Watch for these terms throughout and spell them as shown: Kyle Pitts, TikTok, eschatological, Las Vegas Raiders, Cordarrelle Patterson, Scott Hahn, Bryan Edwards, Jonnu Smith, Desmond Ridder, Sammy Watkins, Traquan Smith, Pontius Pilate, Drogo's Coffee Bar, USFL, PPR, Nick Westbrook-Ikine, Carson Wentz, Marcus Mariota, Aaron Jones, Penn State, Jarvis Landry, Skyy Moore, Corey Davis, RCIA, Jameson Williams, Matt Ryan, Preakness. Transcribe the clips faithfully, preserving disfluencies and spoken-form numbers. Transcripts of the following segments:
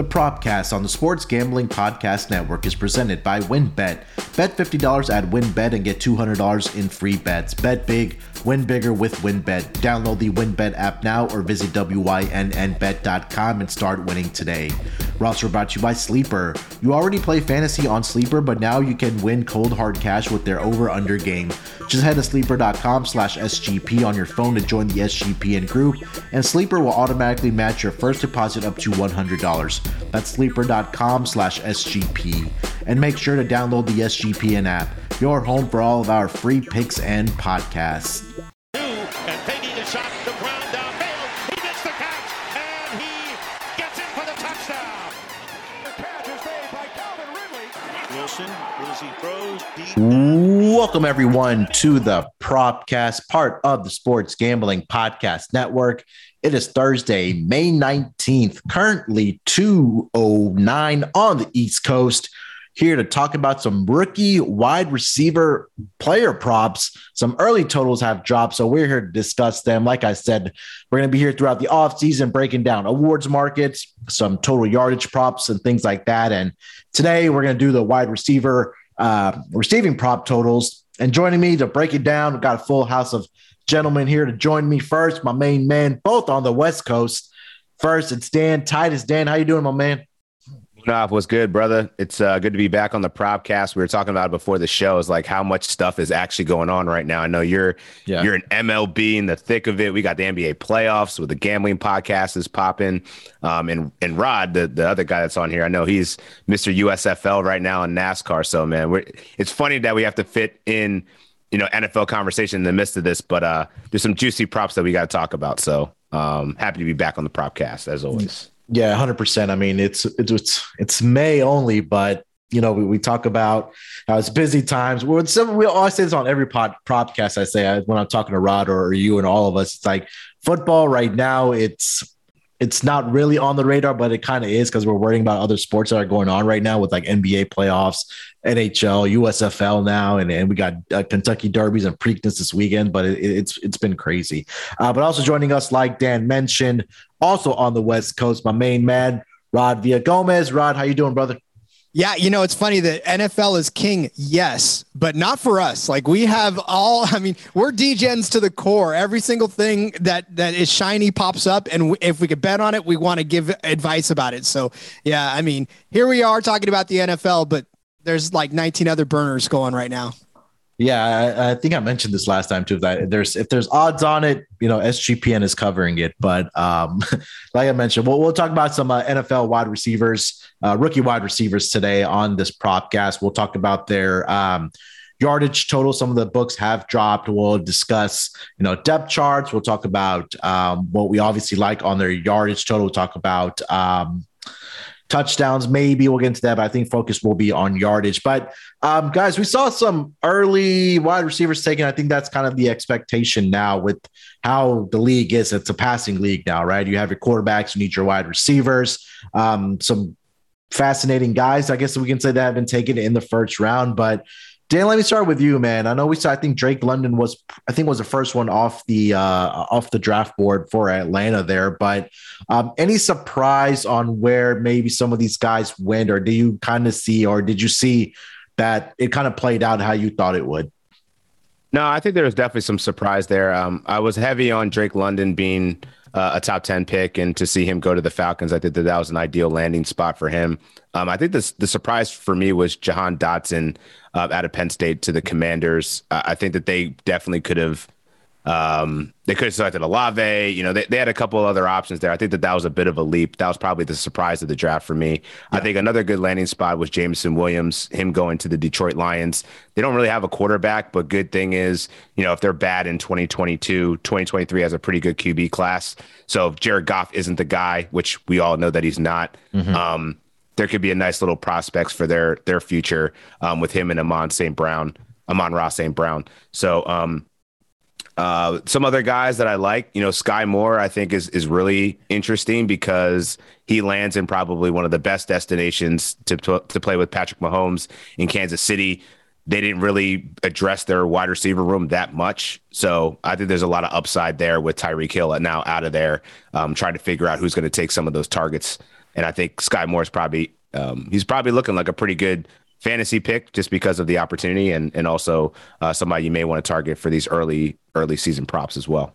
The Propcast on the Sports Gambling Podcast Network is presented by WynnBET. Bet fifty dollars at WynnBET and get two hundred dollars in free bets. Bet big, win bigger with WynnBET. Download the WynnBET app now or visit wynnbet dot com and start winning today. Roster brought to you by Sleeper. You already play fantasy on Sleeper, but now you can win cold hard cash with their over-under game. Just head to sleeper dot com slash S G P on your phone to join the S G P N group, and Sleeper will automatically match your first deposit up to one hundred dollars. That's sleeper dot com slash S G P. And make sure to download the S G P N app, your home for all of our free picks and podcasts. Welcome, everyone, to the Propcast, part of the Sports Gambling Podcast Network. It is Thursday, May nineteenth, currently two oh nine on the East Coast. Here to talk about some rookie wide receiver player props. Some early totals have dropped, so we're here to discuss them. Like I said, we're going to be here throughout the offseason, breaking down awards markets, some total yardage props, and things like that. And today we're going to do the wide receiver uh, receiving prop totals. And joining me to break it down, we've got a full house of gentlemen here to join me first. My main man, both on the West Coast. First, it's Dan Titus. Dan, how you doing, my man? Off what's good, brother? It's uh, good to be back on the Propcast. We were talking about it before the show. Is like how much stuff is actually going on right now. I know you're yeah. you're an M L B in the thick of it. We got the N B A playoffs with the gambling podcast is popping, um, and and Rod, the, the other guy that's on here, I know he's Mister U S F L right now in NASCAR. So man, we're, it's funny that we have to fit in, you know, N F L conversation in the midst of this, but uh, there's some juicy props that we got to talk about. So um, happy to be back on the Propcast as always. Mm-hmm. Yeah, one hundred percent. I mean, it's it's it's May only, but, you know, we, we talk about how it's busy times. Well, it's, we always say this on every pod, podcast I say when I'm talking to Rod or you and all of us. It's like football right now, it's it's not really on the radar, but it kind of is because we're worrying about other sports that are going on right now with like N B A playoffs, N H L, U S F L now, and, and we got uh, Kentucky Derbies and Preakness this weekend, but it, it's it's been crazy. Uh, but also joining us, like Dan mentioned, also on the West Coast, my main man, Rod Villagomez. Rod, how you doing, brother? Yeah, you know, it's funny that N F L is king, yes, but not for us. Like we have all, I mean, we're D-gens to the core. Every single thing that that is shiny pops up, and w- if we could bet on it, we want to give advice about it. So, yeah, I mean, here we are talking about the N F L, but there's like nineteen other burners going right now. Yeah, I, I think I mentioned this last time too. That there's if there's odds on it, you know, S G P N is covering it. But um, like I mentioned, we'll we'll talk about some uh, N F L wide receivers, uh, rookie wide receivers today on this Propcast. We'll talk about their um, yardage total. Some of the books have dropped. We'll discuss, you know, depth charts. We'll talk about um, what we obviously like on their yardage total. We'll talk about Um, touchdowns, maybe we'll get into that, but I think focus will be on yardage. But um, guys, we saw some early wide receivers taken. I think that's kind of the expectation now with how the league is. It's a passing league now, right? You have your quarterbacks, you need your wide receivers. Um, some fascinating guys, I guess we can say, that have been taken in the first round. But Dan, let me start with you, man. I know we saw, I think Drake London was, I think was the first one off the, uh, off the draft board for Atlanta there, but um, any surprise on where maybe some of these guys went, or do you kind of see, or did you see that it kind of played out how you thought it would? No, I think there was definitely some surprise there. Um, I was heavy on Drake London being uh, a top ten pick, and to see him go to the Falcons, I think that that was an ideal landing spot for him. Um, I think this, the surprise for me was Jahan Dotson uh, out of Penn State to the Commanders. Uh, I think that they definitely could have um, they could have selected Olave. You know, they, they had a couple other options there. I think that that was a bit of a leap. That was probably the surprise of the draft for me. Yeah. I think another good landing spot was Jameson Williams, him going to the Detroit Lions. They don't really have a quarterback, but good thing is, you know, if they're bad in twenty twenty-two, twenty twenty-three has a pretty good Q B class. So if Jared Goff isn't the guy, which we all know that he's not, mm-hmm. um, there could be a nice little prospects for their their future um, with him and Amon Saint Brown, Amon-Ra Saint Brown. So um, uh, some other guys that I like, you know, Skyy Moore, I think is is really interesting because he lands in probably one of the best destinations to to, to play with Patrick Mahomes in Kansas City. They didn't really address their wide receiver room that much. So I think there's a lot of upside there with Tyreek Hill now out of there, um, trying to figure out who's going to take some of those targets. And I think Skyy Moore is probably um, he's probably looking like a pretty good fantasy pick just because of the opportunity, and and also uh, somebody you may want to target for these early early season props as well.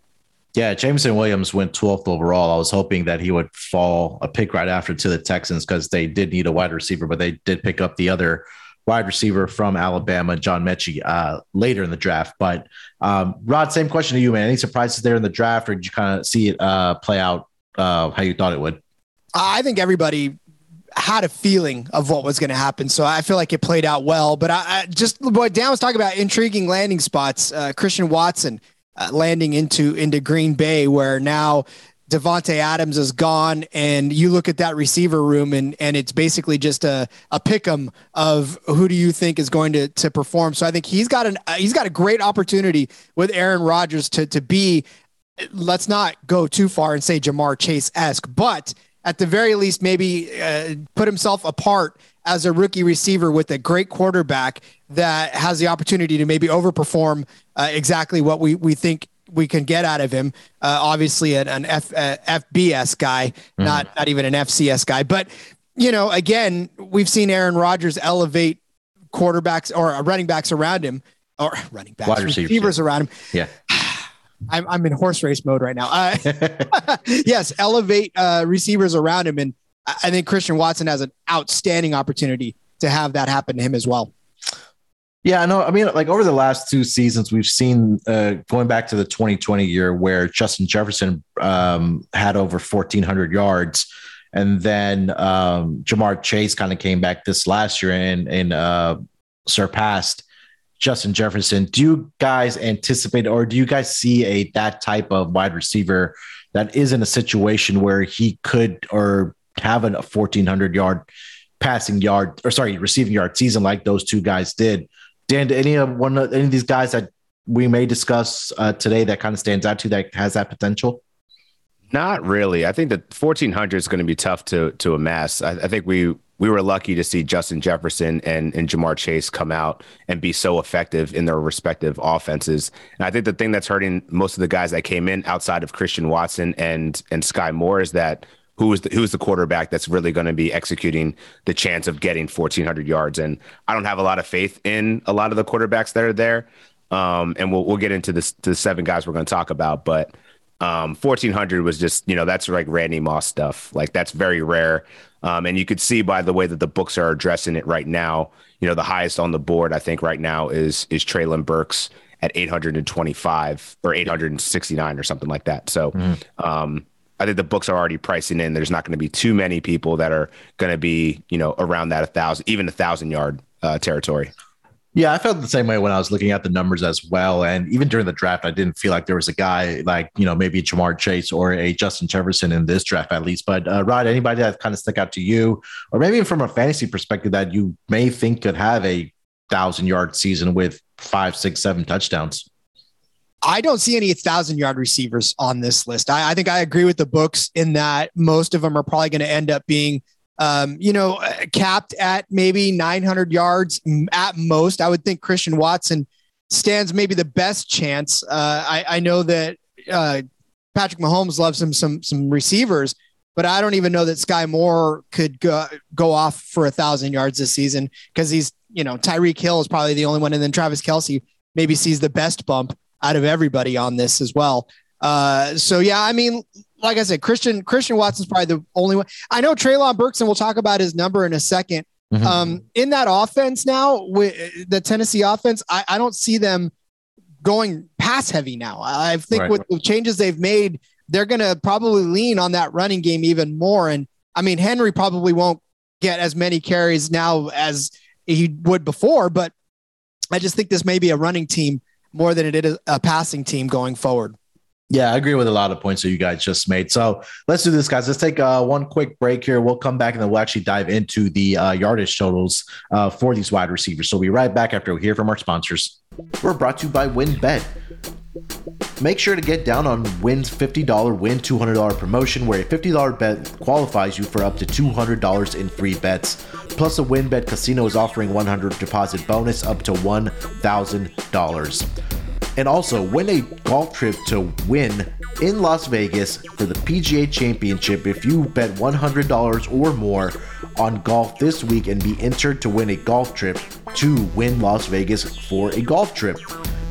Yeah, Jameson Williams went twelfth overall. I was hoping that he would fall a pick right after to the Texans because they did need a wide receiver, but they did pick up the other wide receiver from Alabama, John Mechie, uh, later in the draft. But um, Rod, same question to you, man. Any surprises there in the draft, or did you kind of see it uh, play out uh, how you thought it would? I think everybody had a feeling of what was going to happen, so I feel like it played out well. But I, I just what Dan was talking about, intriguing landing spots. Uh, Christian Watson. Uh, landing into into Green Bay, where now Davante Adams is gone, and you look at that receiver room, and and it's basically just a a pick'em of who do you think is going to to perform. So I think he's got an uh, he's got a great opportunity with Aaron Rodgers to to be. Let's not go too far and say Jamar Chase-esque, but at the very least, maybe uh, put himself apart as a rookie receiver with a great quarterback that has the opportunity to maybe overperform uh, exactly what we, we think we can get out of him. Uh, obviously an, an F, uh, F B S guy, mm-hmm. not, not even an F C S guy, but you know, again, we've seen Aaron Rodgers elevate quarterbacks or running backs around him or running backs, Wide receivers, receivers yeah. around him. Yeah. I'm, I'm in horse race mode right now. Uh, yes. Elevate uh, receivers around him. And I think Christian Watson has an outstanding opportunity to have that happen to him as well. Yeah, I know. I mean, like over the last two seasons, we've seen uh, going back to the twenty twenty year where Justin Jefferson um, had over fourteen hundred yards. And then um, Jamar Chase kind of came back this last year and, and uh, surpassed Justin Jefferson. Do you guys anticipate, or do you guys see a that type of wide receiver that is in a situation where he could or have a fourteen hundred yard passing yard or sorry, receiving yard season like those two guys did? Dan, any of one any of these guys that we may discuss uh, today that kind of stands out to that has that potential? Not really. I think that fourteen hundred is going to be tough to to amass. I, I think we we were lucky to see Justin Jefferson and, and Jamar Chase come out and be so effective in their respective offenses. And I think the thing that's hurting most of the guys that came in outside of Christian Watson and and Skyy Moore is that who is the, who's the quarterback that's really going to be executing the chance of getting fourteen hundred yards. And I don't have a lot of faith in a lot of the quarterbacks that are there. Um, and we'll we'll get into this, the seven guys we're going to talk about, but um, fourteen hundred was just, you know, that's like Randy Moss stuff. Like that's very rare. Um, and you could see by the way that the books are addressing it right now, you know, the highest on the board, I think right now is, is Traylon Burks at eight hundred twenty-five or eight hundred sixty-nine or something like that. So, mm-hmm. um, I think the books are already pricing in. There's not going to be too many people that are going to be, you know, around that a thousand, even a thousand yard uh, territory. Yeah, I felt the same way when I was looking at the numbers as well. And even during the draft, I didn't feel like there was a guy like, you know, maybe Jamar Chase or a Justin Jefferson in this draft, at least. But uh, Rod, anybody that kind of stuck out to you, or maybe from a fantasy perspective that you may think could have a thousand yard season with five, six, seven touchdowns? I don't see any thousand yard receivers on this list. I, I think I agree with the books in that most of them are probably going to end up being, um, you know, capped at maybe nine hundred yards at most. I would think Christian Watson stands maybe the best chance. Uh, I, I know that uh, Patrick Mahomes loves him some, some receivers, but I don't even know that Skyy Moore could go, go off for a thousand yards this season. Cause he's, you know, Tyreek Hill is probably the only one. And then Travis Kelce maybe sees the best bump out of everybody on this as well. Uh, so yeah, I mean, like I said, Christian, Christian Watson's probably the only one. I know Traylon Burks, and we'll talk about his number in a second. Mm-hmm. Um, in that offense now with the Tennessee offense, I, I don't see them going pass heavy now. I think right. with the changes they've made, they're going to probably lean on that running game even more. And I mean, Henry probably won't get as many carries now as he would before, but I just think this may be a running team more than it is a passing team going forward. Yeah, I agree with a lot of points that you guys just made. So let's do this, guys. Let's take uh, one quick break here. We'll come back and then we'll actually dive into the uh, yardage totals uh, for these wide receivers. So we'll be right back after we hear from our sponsors. We're brought to you by WynnBET. Make sure to get down on Wynn's fifty dollars Wynn two hundred dollars promotion, where a fifty dollars bet qualifies you for up to two hundred dollars in free bets. Plus, a WynnBET casino is offering one hundred deposit bonus up to one thousand dollars. and also win a golf trip to Wynn in Las Vegas for the P G A Championship if you bet one hundred dollars or more on golf this week and be entered to win a golf trip to Wynn Las Vegas for a golf trip.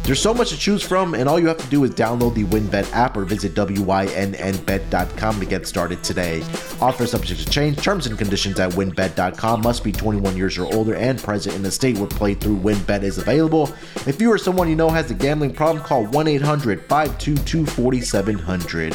There's so much to choose from, and all you have to do is download the WynnBET app or visit wynnbet dot com to get started today. Offer subject to change. Terms and conditions at wynnbet dot com. Must be twenty-one years or older and present in the state where playthrough WynnBET is available. If you or someone you know has a gambling problem, call one eight hundred, five two two, four seven zero zero.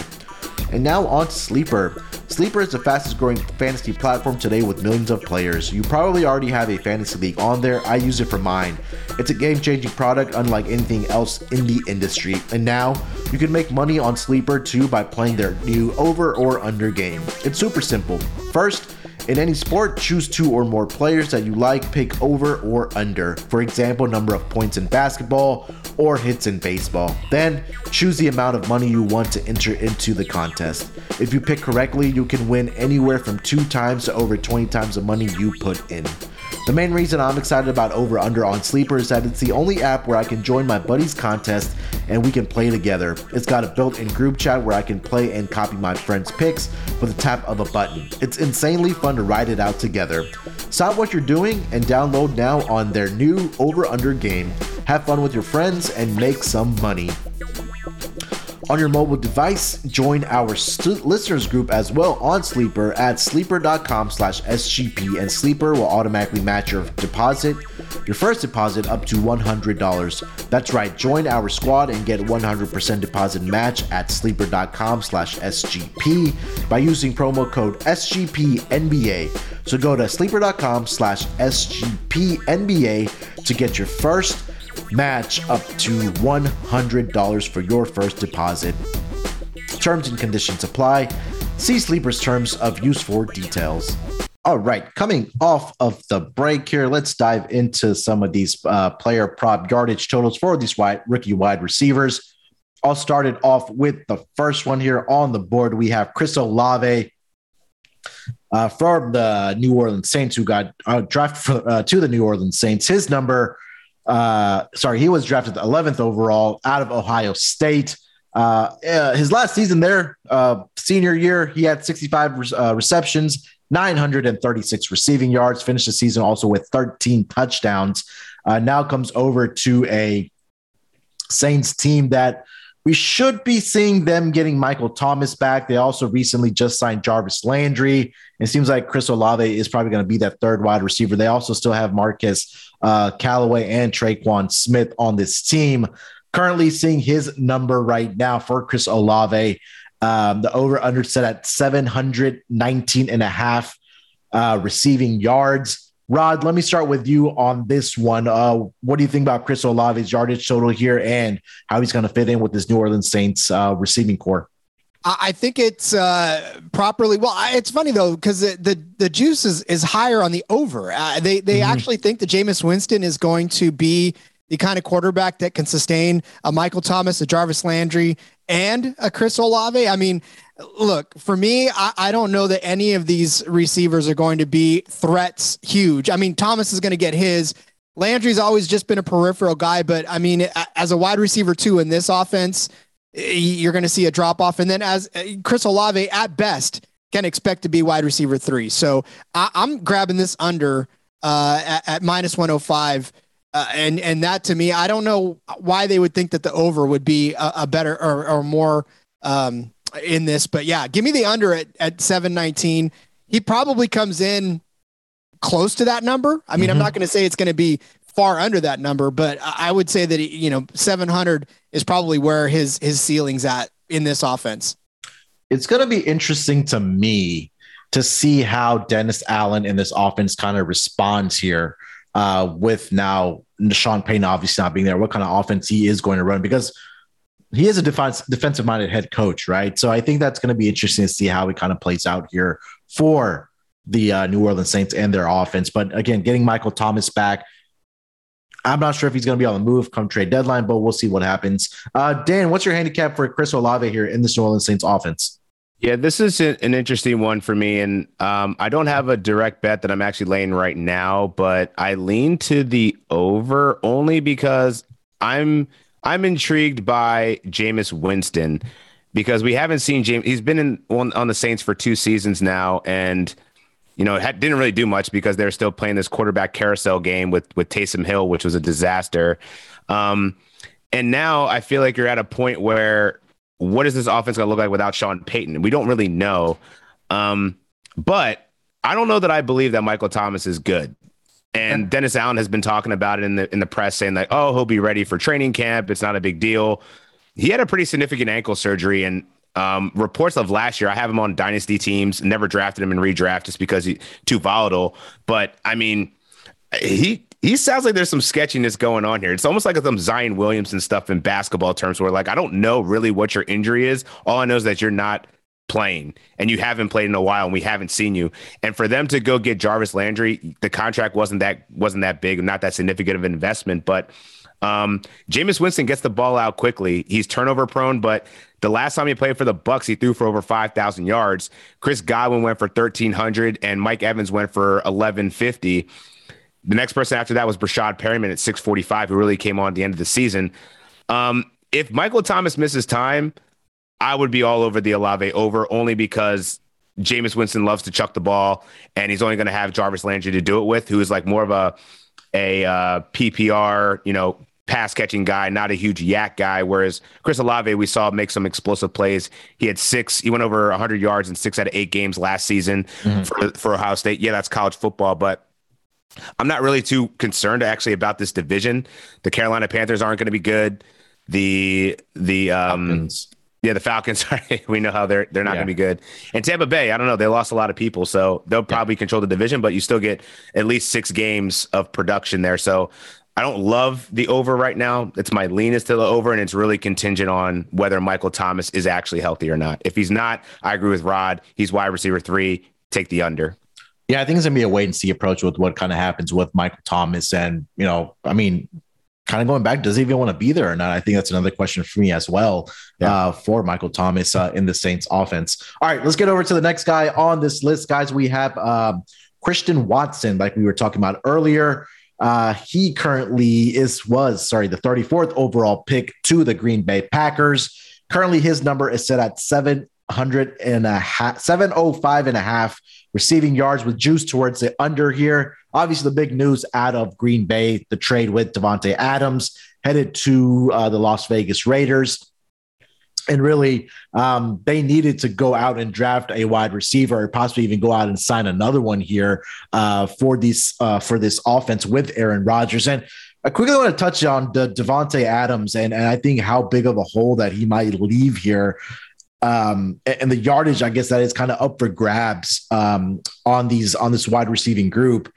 And now on to Sleeper. Sleeper is the fastest growing fantasy platform today with millions of players. You probably already have a fantasy league on there. I use it for mine. It's a game-changing product unlike anything else in the industry. And now, you can make money on Sleeper too by playing their new over or under game. It's super simple. First, in any sport, choose two or more players that you like, pick over or under. For example, number of points in basketball or hits in baseball. Then, choose the amount of money you want to enter into the contest. If you pick correctly, you can win anywhere from two times to over twenty times the money you put in. The main reason I'm excited about Over Under on Sleeper is that it's the only app where I can join my buddies' contest and we can play together. It's got a built-in group chat where I can play and copy my friends' picks with the tap of a button. It's insanely fun to ride it out together. Stop what you're doing and download now on their new Over Under game. Have fun with your friends and make some money. On your mobile device, join our st- listeners group as well on Sleeper at sleeper dot com slash S G P, and Sleeper will automatically match your deposit, your first deposit, up to one hundred dollars. That's right, join our squad and get one hundred percent deposit match at sleeper dot com slash S G P by using promo code S G P N B A. So go to sleeper dot com slash S G P N B A to get your first match up to one hundred dollars for your first deposit. Terms and conditions apply. See Sleeper's terms of use for details. All right, coming off of the break here, let's dive into some of these uh, player prop yardage totals for these wide, rookie wide receivers. I'll start it off with the first one here on the board. We have Chris Olave uh, from the New Orleans Saints, who got uh, drafted for, uh, to the New Orleans Saints. His number Uh, sorry, he was drafted eleventh overall out of Ohio State. Uh, uh, his last season there, uh, senior year, he had sixty-five uh, receptions, nine hundred thirty-six receiving yards, finished the season also with thirteen touchdowns. Uh, now comes over to a Saints team that we should be seeing them getting Michael Thomas back. They also recently just signed Jarvis Landry. It seems like Chris Olave is probably going to be that third wide receiver. They also still have Marcus uh, Callaway and Traquan Smith on this team. Currently seeing his number right now for Chris Olave. Um, the over-under set at seven hundred nineteen and a half uh, receiving yards. Rod, let me start with you on this one. Uh, what do you think about Chris Olave's yardage total here and how he's going to fit in with this New Orleans Saints uh, receiving core? I think it's uh, properly. Well, I, it's funny, though, because the, the, the juice is, is higher on the over. Uh, they they mm-hmm. actually think that Jameis Winston is going to be the kind of quarterback that can sustain a Michael Thomas, a Jarvis Landry, and a Chris Olave. I mean, look, for me, I, I don't know that any of these receivers are going to be threats huge. I mean, Thomas is going to get his. Landry's always just been a peripheral guy, but I mean, as a wide receiver too, in this offense, you're going to see a drop off. And then as Chris Olave at best can expect to be wide receiver three. So I, I'm grabbing this under uh, at, at minus one oh five. Uh, and, and that to me, I don't know why they would think that the over would be a, a better or, or more um, in this, but yeah, give me the under at, at seven nineteen. He probably comes in close to that number. I mean, mm-hmm. I'm not going to say it's going to be far under that number, but I would say that, you know, seven hundred is probably where his, his ceiling's at in this offense. It's going to be interesting to me to see how Dennis Allen in this offense kind of responds here. Uh, with now Sean Payton obviously not being there, what kind of offense he is going to run, because he is a defense, defensive-minded head coach, right? So I think that's going to be interesting to see how he kind of plays out here for the uh, New Orleans Saints and their offense. But again, getting Michael Thomas back, I'm not sure if he's going to be on the move come trade deadline, but we'll see what happens. Uh, Dan, what's your handicap for Chris Olave here in this New Orleans Saints offense? Yeah, this is an interesting one for me, and um, I don't have a direct bet that I'm actually laying right now, but I lean to the over only because I'm I'm intrigued by Jameis Winston because we haven't seen James. He's been in on, on the Saints for two seasons now. And, you know, it had, didn't really do much because they're still playing this quarterback carousel game with, with Taysom Hill, which was a disaster. Um, and now I feel like you're at a point where what is this offense going to look like without Sean Payton? We don't really know. Um, but I don't know that I believe that Michael Thomas is good. And Dennis Allen has been talking about it in the in the press, saying like, "Oh, he'll be ready for training camp. It's not a big deal." He had a pretty significant ankle surgery, and um, reports of last year. I have him on dynasty teams. Never drafted him in redraft just because he's too volatile. But I mean, he he sounds like there's some sketchiness going on here. It's almost like some Zion Williamson stuff in basketball terms, where like I don't know really what your injury is. All I know is that you're not playing and you haven't played in a while and we haven't seen you. And for them to go get Jarvis Landry, the contract wasn't that wasn't that big, not that significant of an investment. But um, Jameis Winston gets the ball out quickly. He's turnover prone, but the last time he played for the Bucks, he threw for over five thousand yards. Chris Godwin went for thirteen hundred and Mike Evans went for eleven fifty. The next person after that was Brashad Perryman at six forty-five, who really came on at the end of the season. Um, if Michael Thomas misses time, I would be all over the Olave over, only because Jameis Winston loves to chuck the ball and he's only going to have Jarvis Landry to do it with, who is like more of a, a uh, P P R, you know, pass catching guy, not a huge yak guy. Whereas Chris Olave, we saw make some explosive plays. He had six, he went over a hundred yards in six out of eight games last season mm-hmm. for, for Ohio State. Yeah, that's college football, but I'm not really too concerned actually about this division. The Carolina Panthers aren't going to be good. The, the, um, Falcons. Yeah, the Falcons, we know how they're they're not yeah. going to be good. And Tampa Bay, I don't know, they lost a lot of people, so they'll probably yeah. control the division, but you still get at least six games of production there. So I don't love the over right now. It's my lean is to the over, and it's really contingent on whether Michael Thomas is actually healthy or not. If he's not, I agree with Rod. He's wide receiver three. Take the under. Yeah, I think it's going to be a wait-and-see approach with what kind of happens with Michael Thomas. And, you know, I mean – kind of going back, does he even want to be there or not? I think that's another question for me as well yeah. uh, for Michael Thomas uh, in the Saints offense. All right, let's get over to the next guy on this list, guys. We have um, Christian Watson, like we were talking about earlier. Uh, he currently is, was, sorry, the thirty-fourth overall pick to the Green Bay Packers. Currently, his number is set at seven hundred and a half, seven oh five and a half receiving yards with juice towards the under here. Obviously, the big news out of Green Bay, the trade with Davante Adams, headed to uh, the Las Vegas Raiders. And really, um, they needed to go out and draft a wide receiver or possibly even go out and sign another one here uh, for, these, uh, for this offense with Aaron Rodgers. And I quickly want to touch on the Davante Adams and, and I think how big of a hole that he might leave here. Um, and the yardage, I guess that is kind of up for grabs um, on these on this wide receiving group.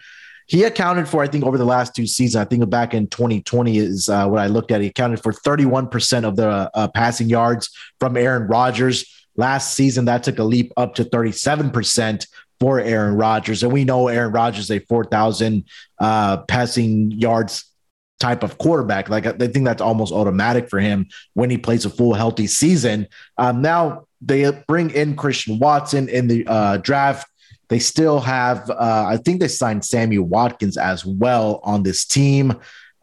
He accounted for, I think, over the last two seasons, I think back in twenty twenty is uh, what I looked at. He accounted for thirty-one percent of the uh, passing yards from Aaron Rodgers. Last season, that took a leap up to thirty-seven percent for Aaron Rodgers. And we know Aaron Rodgers is a four thousand uh, passing yards type of quarterback. Like, I think that's almost automatic for him when he plays a full healthy season. Um, now they bring in Christian Watson in the uh, draft. They still have, uh, I think they signed Sammy Watkins as well on this team.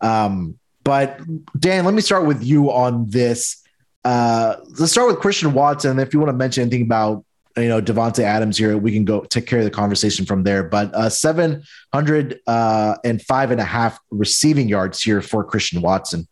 Um, but Dan, let me start with you on this. Uh, let's start with Christian Watson. If you want to mention anything about, you know, Davante Adams here, we can go take care of the conversation from there, but uh, seven hundred uh, and five and a half receiving yards here for Christian Watson.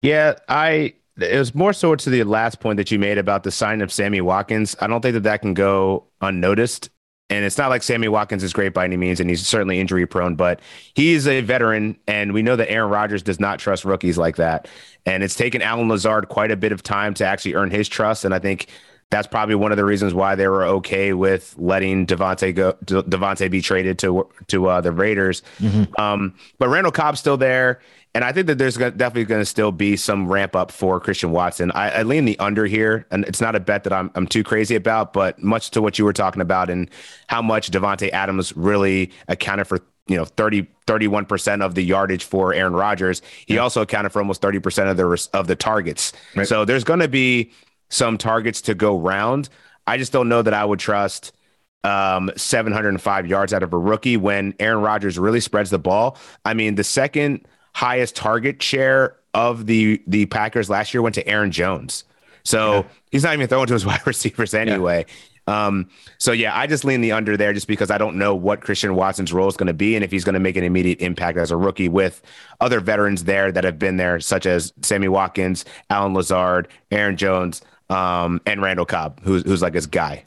Yeah, I, it was more so to the last point that you made about the sign of Sammy Watkins. I don't think that that can go unnoticed. And it's not like Sammy Watkins is great by any means, and he's certainly injury prone, but he's a veteran, and we know that Aaron Rodgers does not trust rookies like that. And it's taken Allen Lazard quite a bit of time to actually earn his trust. And I think that's probably one of the reasons why they were okay with letting Davante go, Davante be traded to to uh, the Raiders. Mm-hmm. Um, but Randall Cobb's still there, and I think that there's gonna, definitely going to still be some ramp up for Christian Watson. I, I lean the under here, and it's not a bet that I'm I'm too crazy about. But much to what you were talking about and how much Davante Adams really accounted for, you know, thirty, thirty-one percent of the yardage for Aaron Rodgers. He yeah. also accounted for almost thirty percent of the of the targets. Right. So there's going to be some targets to go round. I just don't know that I would trust um, seven hundred five yards out of a rookie when Aaron Rodgers really spreads the ball. I mean, the second highest target share of the the Packers last year went to Aaron Jones. So yeah. he's not even throwing to his wide receivers anyway. Yeah. Um, so yeah, I just lean the under there just because I don't know what Christian Watson's role is going to be and if he's going to make an immediate impact as a rookie with other veterans there that have been there, such as Sammy Watkins, Allen Lazard, Aaron Jones, um, and Randall Cobb, who's, who's like his guy.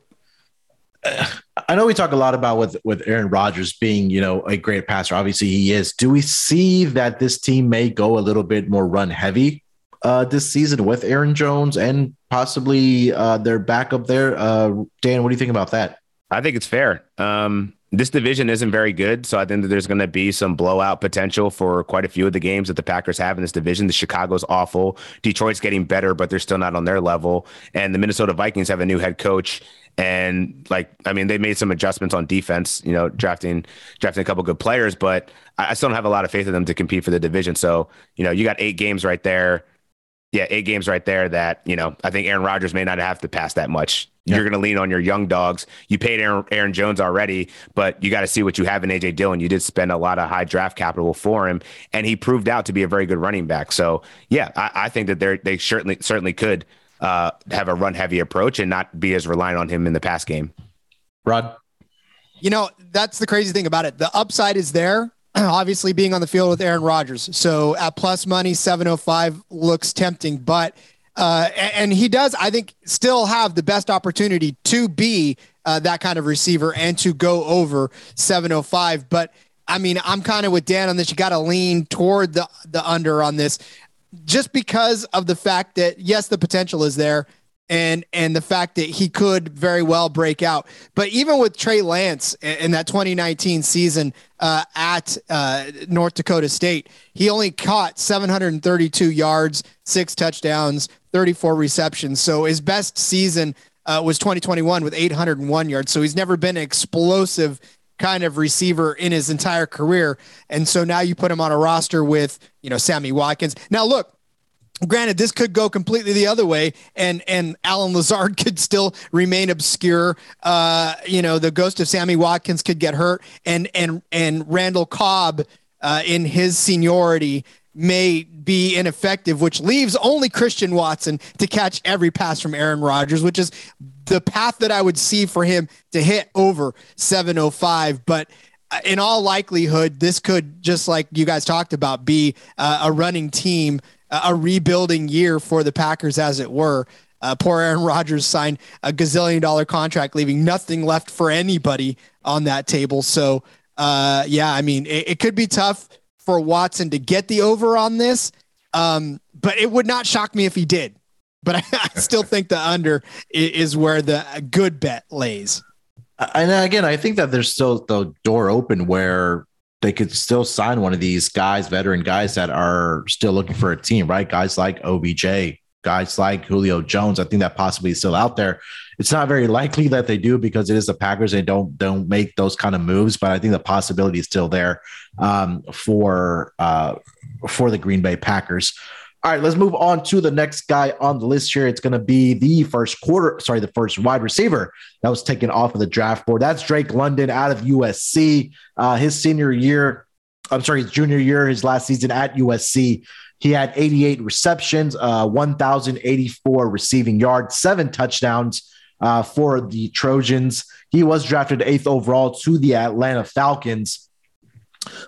I know we talk a lot about with, with Aaron Rodgers being, you know, a great passer. Obviously he is. Do we see that this team may go a little bit more run heavy Uh, this season with Aaron Jones and possibly uh, their backup there? Uh, Dan, what do you think about that? I think it's fair. Um, this division isn't very good, so I think that there's going to be some blowout potential for quite a few of the games that the Packers have in this division. The Chicago's awful. Detroit's getting better, but they're still not on their level. And the Minnesota Vikings have a new head coach. And like, I mean, they made some adjustments on defense, you know, drafting, drafting a couple good players, but I still don't have a lot of faith in them to compete for the division. So, you know, you got eight games right there. Yeah, eight games right there that, you know, I think Aaron Rodgers may not have to pass that much. Yeah. You're going to lean on your young dogs. You paid Aaron, Aaron Jones already, but you got to see what you have in A J Dillon. You did spend a lot of high draft capital for him, and he proved out to be a very good running back. So, yeah, I, I think that they they certainly certainly could uh, have a run-heavy approach and not be as reliant on him in the pass game. Rod? You know, that's the crazy thing about it. The upside is there. Obviously being on the field with Aaron Rodgers. So at plus money, seven oh five looks tempting, but, uh, and he does, I think, still have the best opportunity to be uh, that kind of receiver and to go over seven oh five. But I mean, I'm kind of with Dan on this. You got to lean toward the, the under on this just because of the fact that, yes, the potential is there. And and the fact that he could very well break out. But even with Trey Lance in that twenty nineteen season uh, at uh, North Dakota State, he only caught seven hundred thirty-two yards, six touchdowns, thirty-four receptions. So his best season uh, was twenty twenty-one with eight hundred one yards. So he's never been an explosive kind of receiver in his entire career. And so now you put him on a roster with, you know, Sammy Watkins. Now, look, granted, this could go completely the other way, and and Allen Lazard could still remain obscure. Uh, you know, the ghost of Sammy Watkins could get hurt, and and and Randall Cobb, uh, in his seniority, may be ineffective, which leaves only Christian Watson to catch every pass from Aaron Rodgers, which is the path that I would see for him to hit over seven oh five. But in all likelihood, this could, just like you guys talked about, be uh, a running team. A rebuilding year for the Packers, as it were. Uh, poor Aaron Rodgers signed a gazillion dollar contract, leaving nothing left for anybody on that table. So, uh, yeah, I mean, it, it could be tough for Watson to get the over on this, um, but it would not shock me if he did. But I, I still think the under is, is where the good bet lays. And again, I think that there's still the door open where they could still sign one of these guys, veteran guys that are still looking for a team, right? Guys like O B J, guys like Julio Jones. I think that possibly is still out there. It's not very likely that they do because it is the Packers. They don't don't make those kind of moves, but I think the possibility is still there um, for uh, for the Green Bay Packers. All right, let's move on to the next guy on the list here. It's going to be the first quarter, sorry, the first wide receiver that was taken off of the draft board. That's Drake London out of U S C. Uh, his senior year, I'm sorry, his junior year, his last season at U S C, he had eighty-eight receptions, uh, one thousand eighty-four receiving yards, seven touchdowns uh, for the Trojans. He was drafted eighth overall to the Atlanta Falcons.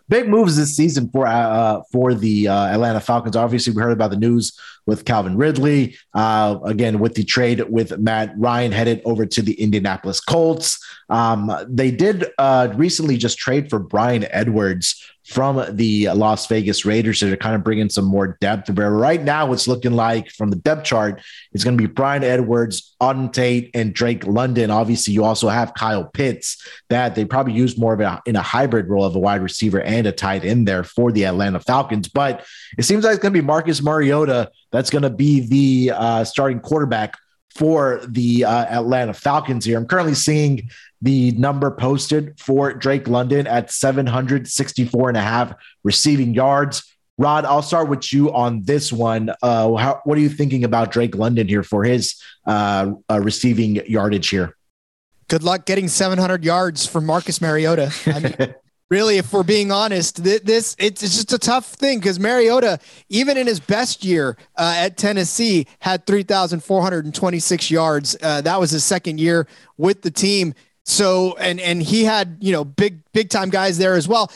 Big moves this season for uh, for the uh, Atlanta Falcons. Obviously, we heard about the news with Calvin Ridley. Uh, again, with the trade with Matt Ryan headed over to the Indianapolis Colts. Um, they did uh, recently just trade for Bryan Edwards from the Las Vegas Raiders to kind of bring in some more depth. But right now, it's looking like from the depth chart, it's going to be Bryan Edwards, Auden Tate, and Drake London. Obviously, you also have Kyle Pitts that they probably use more of a, in a hybrid role of a wide receiver and a tight end there for the Atlanta Falcons. But it seems like it's going to be Marcus Mariota that's going to be the uh, starting quarterback for the uh, Atlanta Falcons here. I'm currently seeing the number posted for Drake London at seven hundred sixty-four and a half receiving yards. Rod, I'll start with you on this one. Uh, how, what are you thinking about Drake London here for his uh, uh, receiving yardage here? Good luck getting seven hundred yards from Marcus Mariota. I mean, really, if we're being honest. Th- this it's, it's just a tough thing because Mariota, even in his best year uh, at Tennessee, had three thousand four hundred twenty-six yards. Uh, that was his second year with the team. So, and, and he had, you know, big, big time guys there as well.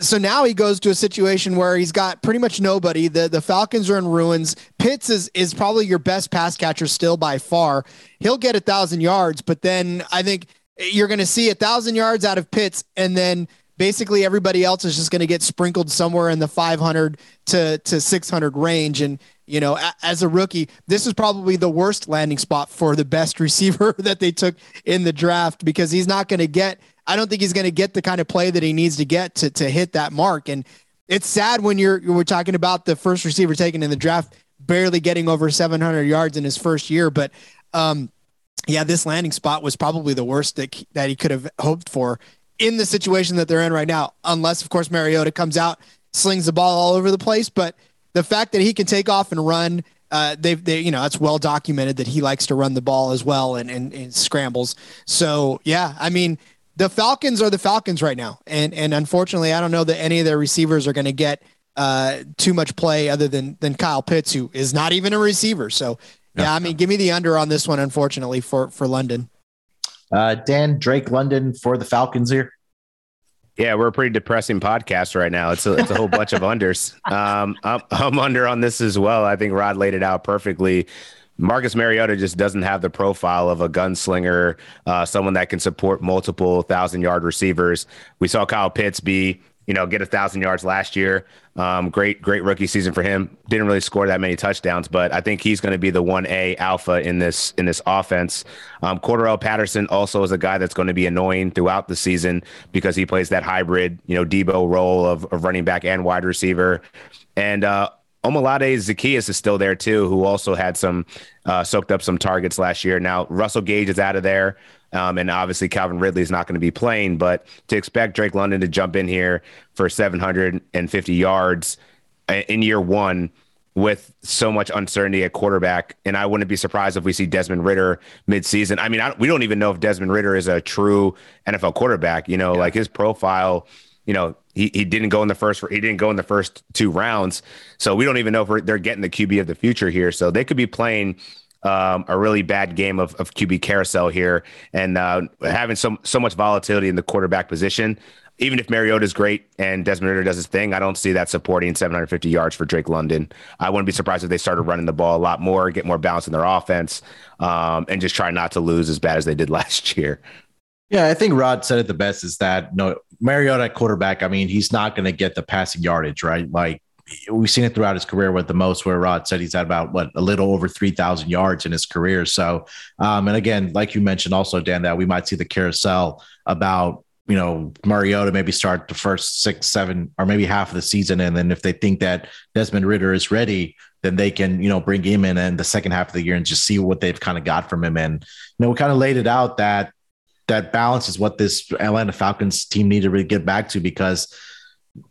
So now he goes to a situation where he's got pretty much nobody. The, the Falcons are in ruins. Pitts is, is probably your best pass catcher still by far. He'll get a thousand yards, but then I think you're going to see a thousand yards out of Pitts. And then basically everybody else is just going to get sprinkled somewhere in the five hundred to six hundred range. And, you know, as a rookie, this is probably the worst landing spot for the best receiver that they took in the draft, because he's not going to get, I don't think he's going to get the kind of play that he needs to get to, to hit that mark. And it's sad when you're, we're talking about the first receiver taken in the draft, barely getting over seven hundred yards in his first year. But um, yeah, this landing spot was probably the worst that, that he could have hoped for in the situation that they're in right now. Unless of course, Mariota comes out, slings the ball all over the place. But the fact that he can take off and run, uh, they've, they, you know, it's well documented that he likes to run the ball as well and, and, and scrambles. So, yeah, I mean, the Falcons are the Falcons right now. And and unfortunately, I don't know that any of their receivers are going to get uh, too much play other than, than Kyle Pitts, who is not even a receiver. So, yeah, yeah I mean, give me the under on this one, unfortunately, for, for London. Uh, Dan, Drake London for the Falcons here. Yeah, we're a pretty depressing podcast right now. It's a, it's a whole bunch of unders. Um, I'm, I'm under on this as well. I think Rod laid it out perfectly. Marcus Mariota just doesn't have the profile of a gunslinger, uh, someone that can support multiple thousand-yard receivers. We saw Kyle Pitts be, you know, get a thousand yards last year. Um, great, great rookie season for him. Didn't really score that many touchdowns, but I think he's going to be the one A alpha in this, in this offense. Um, Cordarrelle Patterson also is a guy that's going to be annoying throughout the season because he plays that hybrid, you know, Debo role of, of running back and wide receiver. And, uh, Omalade Zaccheaus is still there too, who also had some, uh, soaked up some targets last year. Now Russell Gage is out of there. Um, and obviously Calvin Ridley is not going to be playing, but to expect Drake London to jump in here for seven hundred fifty yards in year one with so much uncertainty at quarterback. And I wouldn't be surprised if we see Desmond Ridder midseason. I mean, I, we don't even know if Desmond Ridder is a true N F L quarterback, you know, yeah. like his profile, you know, he, he didn't go in the first, he didn't go in the first two rounds. So we don't even know if we're, they're getting the Q B of the future here. So they could be playing Um, a really bad game of, of Q B carousel here, and uh, having so, so much volatility in the quarterback position. Even if Mariota is great and Desmond Ridder does his thing, I don't see that supporting seven hundred fifty yards for Drake London. I wouldn't be surprised if they started running the ball a lot more, get more balance in their offense, um, and just try not to lose as bad as they did last year. Yeah, I think Rod said it the best, is that no Mariota quarterback, I mean, he's not going to get the passing yardage, right? Like, we've seen it throughout his career with the most, where Rod said he's had about what a little over three thousand yards in his career. So, um, and again, like you mentioned also, Dan, that we might see the carousel about, you know, Mariota maybe start the first six, seven, or maybe half of the season. And then if they think that Desmond Ridder is ready, then they can, you know, bring him in in the second half of the year and just see what they've kind of got from him. And, you know, we kind of laid it out that that balance is what this Atlanta Falcons team needed to really get back to, because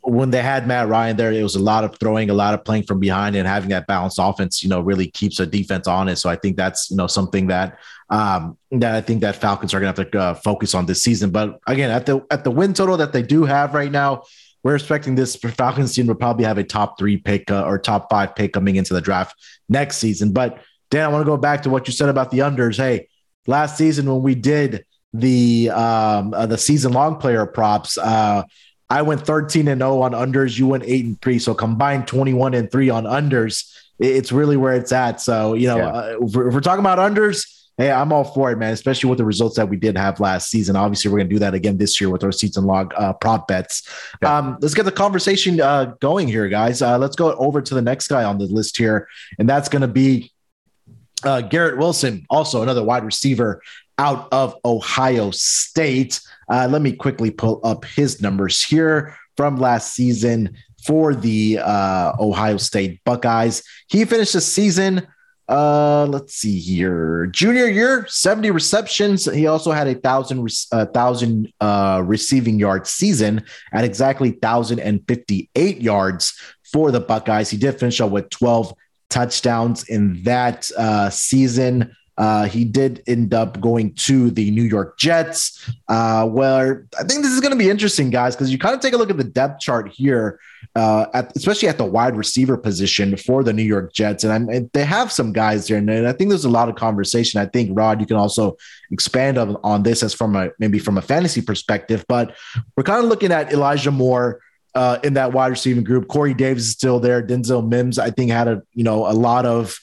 when they had Matt Ryan there, it was a lot of throwing, a lot of playing from behind, and having that balanced offense, you know, really keeps a defense honest. So I think that's, you know, something that, um, that I think that Falcons are going to have to uh, focus on this season. But again, at the, at the win total that they do have right now, we're expecting this Falcons team will probably have a top three pick uh, or top five pick coming into the draft next season. But Dan, I want to go back to what you said about the unders. Hey, last season when we did the, um, uh, the season long player props, uh, I went thirteen and oh on unders. You went eight and three. So combined twenty-one and three on unders. It's really where it's at. So, you know, yeah. uh, if, we're, if we're talking about unders, hey, I'm all for it, man, especially with the results that we did have last season. Obviously we're going to do that again this year with our season log uh, prop bets. Yeah. Um, let's get the conversation uh, going here, guys. Uh, let's go over to the next guy on the list here. And that's going to be uh, Garrett Wilson. Also another wide receiver out of Ohio State. Uh, let me quickly pull up his numbers here from last season for the uh, Ohio State Buckeyes. He finished the season, uh, let's see here, junior year, seventy receptions. He also had a thousand, uh, thousand uh, receiving yard season at exactly one thousand fifty-eight yards for the Buckeyes. He did finish up with twelve touchdowns in that uh, season. Uh, he did end up going to the New York Jets, uh, where I think this is going to be interesting, guys, because you kind of take a look at the depth chart here, uh, at, especially at the wide receiver position for the New York Jets. And, I'm, and they have some guys there. And, and I think there's a lot of conversation. I think, Rod, you can also expand on, on this as from a maybe from a fantasy perspective. But we're kind of looking at Elijah Moore uh, in that wide receiving group. Corey Davis is still there. Denzel Mims, I think, had a you know a lot of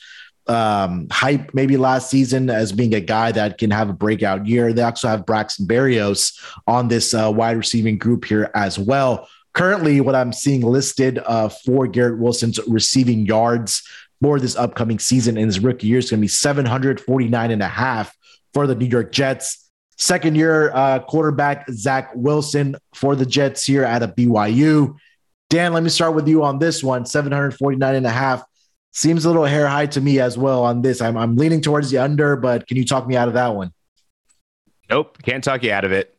um hype maybe last season as being a guy that can have a breakout year. They also have Braxton Berrios on this uh, wide receiving group here as well. Currently, what I'm seeing listed uh, for Garrett Wilson's receiving yards for this upcoming season in his rookie year is going to be seven forty-nine and a half for the New York Jets. Second year uh, quarterback Zach Wilson for the Jets here out of B Y U. Dan, let me start with you on this one. seven forty-nine and a half. Seems a little hair high to me as well on this. I'm I'm leaning towards the under, but can you talk me out of that one? Nope, can't talk you out of it.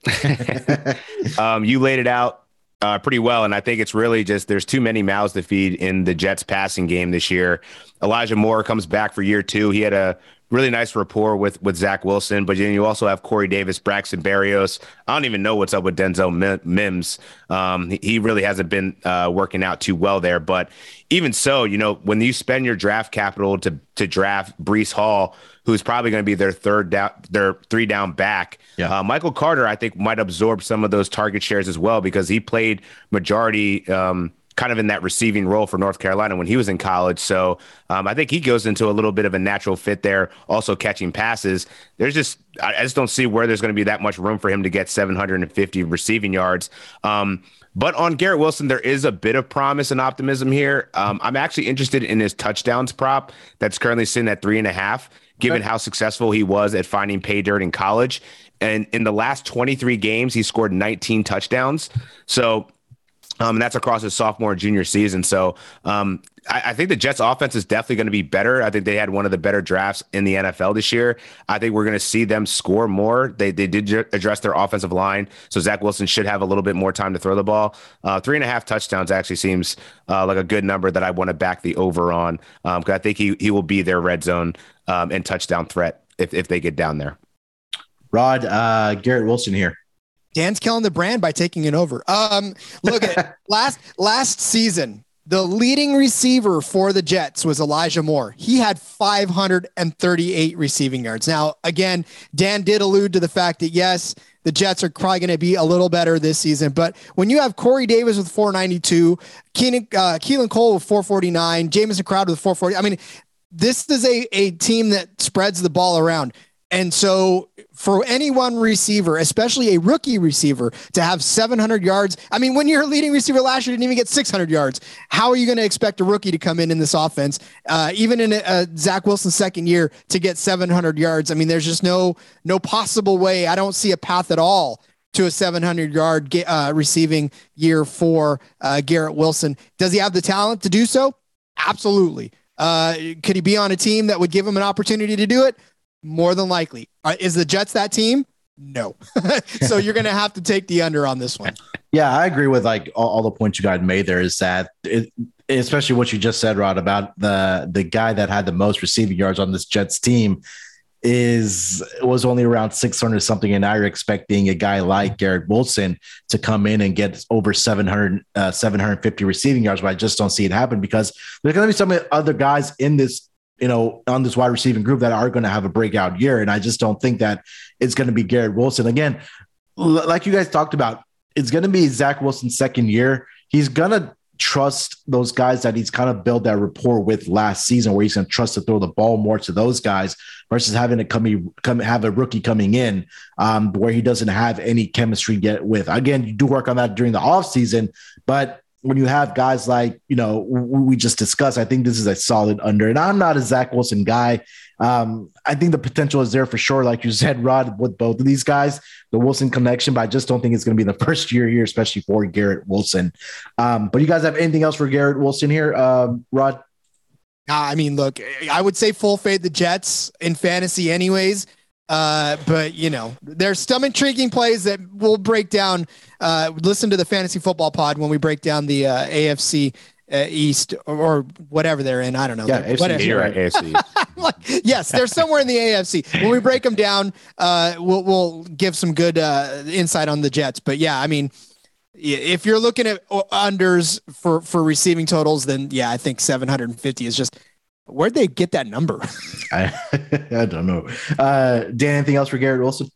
um, you laid it out uh, pretty well, and I think it's really just there's too many mouths to feed in the Jets passing game this year. Elijah Moore comes back for year two. He had a really nice rapport with with Zach Wilson, but then you also have Corey Davis, Braxton Berrios. I don't even know what's up with Denzel Mims. Um, he really hasn't been uh, working out too well there. But even so, you know, when you spend your draft capital to to draft Breece Hall, who's probably going to be their third down, their three down back, yeah. uh, Michael Carter, I think, might absorb some of those target shares as well because he played majority. Um, kind of in that receiving role for North Carolina when he was in college. So um, I think he goes into a little bit of a natural fit there, also catching passes. There's just, I, I just don't see where there's going to be that much room for him to get seven fifty receiving yards. Um, but on Garrett Wilson, there is a bit of promise and optimism here. Um, I'm actually interested in his touchdowns prop that's currently sitting at three and a half, given how successful he was at finding pay dirt in college. And in the last twenty-three games, he scored nineteen touchdowns. So Um, and that's across his sophomore and junior season. So um, I, I think the Jets offense is definitely going to be better. I think they had one of the better drafts in the N F L this year. I think we're going to see them score more. They they did address their offensive line. So Zach Wilson should have a little bit more time to throw the ball. Uh, three and a half touchdowns actually seems uh, like a good number that I want to back the over on. Um, because I think he, he will be their red zone um, and touchdown threat if, if they get down there. Rod, uh, Garrett Wilson here. Dan's killing the brand by taking it over. Um, look at last last season, the leading receiver for the Jets was Elijah Moore. He had five thirty-eight receiving yards. Now, again, Dan did allude to the fact that, yes, the Jets are probably going to be a little better this season. But when you have Corey Davis with four ninety-two, Keenan, uh, Keelan Cole with four forty-nine, Jamison Crowder with four forty, I mean, this is a, a team that spreads the ball around. And so for any one receiver, especially a rookie receiver, to have seven hundred yards, I mean, when your leading receiver last year didn't even get six hundred yards, how are you going to expect a rookie to come in in this offense, uh, even in a, a Zach Wilson's second year, to get seven hundred yards? I mean, there's just no no possible way. I don't see a path at all to a seven hundred-yard uh, receiving year for uh, Garrett Wilson. Does he have the talent to do so? Absolutely. Uh, could he be on a team that would give him an opportunity to do it? More than likely. Is the Jets that team? No. So you're going to have to take the under on this one. Yeah, I agree with like all, all the points you guys made there is that, it, especially what you just said, Rod, about the, the guy that had the most receiving yards on this Jets team is was only around six hundred something. And now you're expecting a guy like Garrett Wilson to come in and get over seven hundred, uh, seven fifty receiving yards, but I just don't see it happen because there's going to be some other guys in this you know, on this wide receiving group that are going to have a breakout year. And I just don't think that it's going to be Garrett Wilson. Again, l- like you guys talked about, it's going to be Zach Wilson's second year. He's going to trust those guys that he's kind of built that rapport with last season, where he's going to trust to throw the ball more to those guys versus having to come, come have a rookie coming in um, where he doesn't have any chemistry yet with. Again, you do work on that during the offseason, but when you have guys like, you know, we just discussed, I think this is a solid under. And I'm not a Zach Wilson guy. Um, I think the potential is there for sure. Like you said, Rod, with both of these guys, the Wilson connection, but I just don't think it's going to be the first year here, especially for Garrett Wilson. Um, but you guys have anything else for Garrett Wilson here, uh, Rod? I mean, look, I would say full fade the Jets in fantasy anyways. Uh, but, you know, there's some intriguing plays that we'll break down. Uh, listen to the Fantasy Football Pod when we break down the uh, A F C uh, East or, or whatever they're in. I don't know. Yeah, A F C, you're right, A F C. Like, yes, they're somewhere in the A F C. When we break them down, uh, we'll, we'll give some good uh, insight on the Jets. But yeah, I mean, if you're looking at unders for, for receiving totals, then yeah, I think seven hundred fifty is just, where'd they get that number? I, I don't know. Uh, Dan, anything else for Garrett Wilson?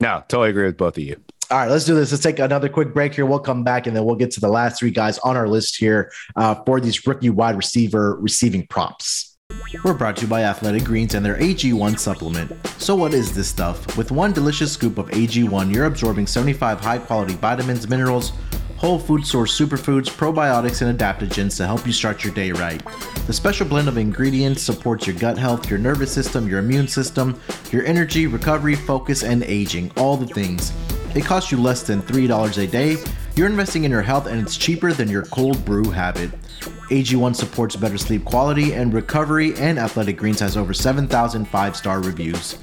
No, totally agree with both of you. All right, let's do this. Let's take another quick break here. We'll come back, and then we'll get to the last three guys on our list here uh, for these rookie wide receiver receiving props. We're brought to you by Athletic Greens and their A G one supplement. So what is this stuff? With one delicious scoop of A G one, you're absorbing seventy-five high-quality vitamins, minerals, whole food source superfoods, probiotics, and adaptogens to help you start your day right. The special blend of ingredients supports your gut health, your nervous system, your immune system, your energy, recovery, focus, and aging, all the things. It costs you less than three dollars a day. You're investing in your health, and it's cheaper than your cold brew habit. A G one supports better sleep quality and recovery, and Athletic Greens has over seven thousand five-star reviews.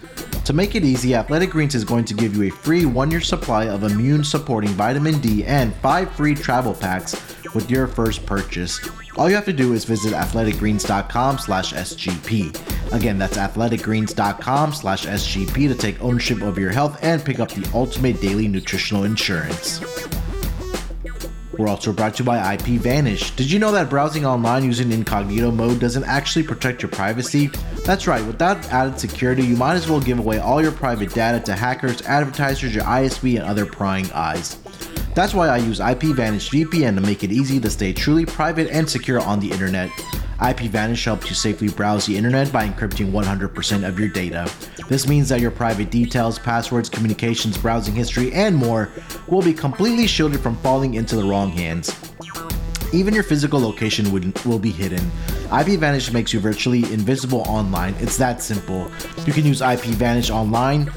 To make it easy, Athletic Greens is going to give you a free one-year supply of immune-supporting vitamin D and five free travel packs with your first purchase. All you have to do is visit athletic greens dot com slash S G P. Again, that's athletic greens dot com slash S G P to take ownership of your health and pick up the ultimate daily nutritional insurance. We're also brought to you by IPVanish. Did you know that browsing online using incognito mode doesn't actually protect your privacy? That's right, without added security, you might as well give away all your private data to hackers, advertisers, your I S P, and other prying eyes. That's why I use IPVanish V P N to make it easy to stay truly private and secure on the internet. IPVanish helps you safely browse the internet by encrypting one hundred percent of your data. This means that your private details, passwords, communications, browsing history, and more will be completely shielded from falling into the wrong hands. Even your physical location would, will be hidden. IPVanish makes you virtually invisible online. It's that simple. You can use IPVanish online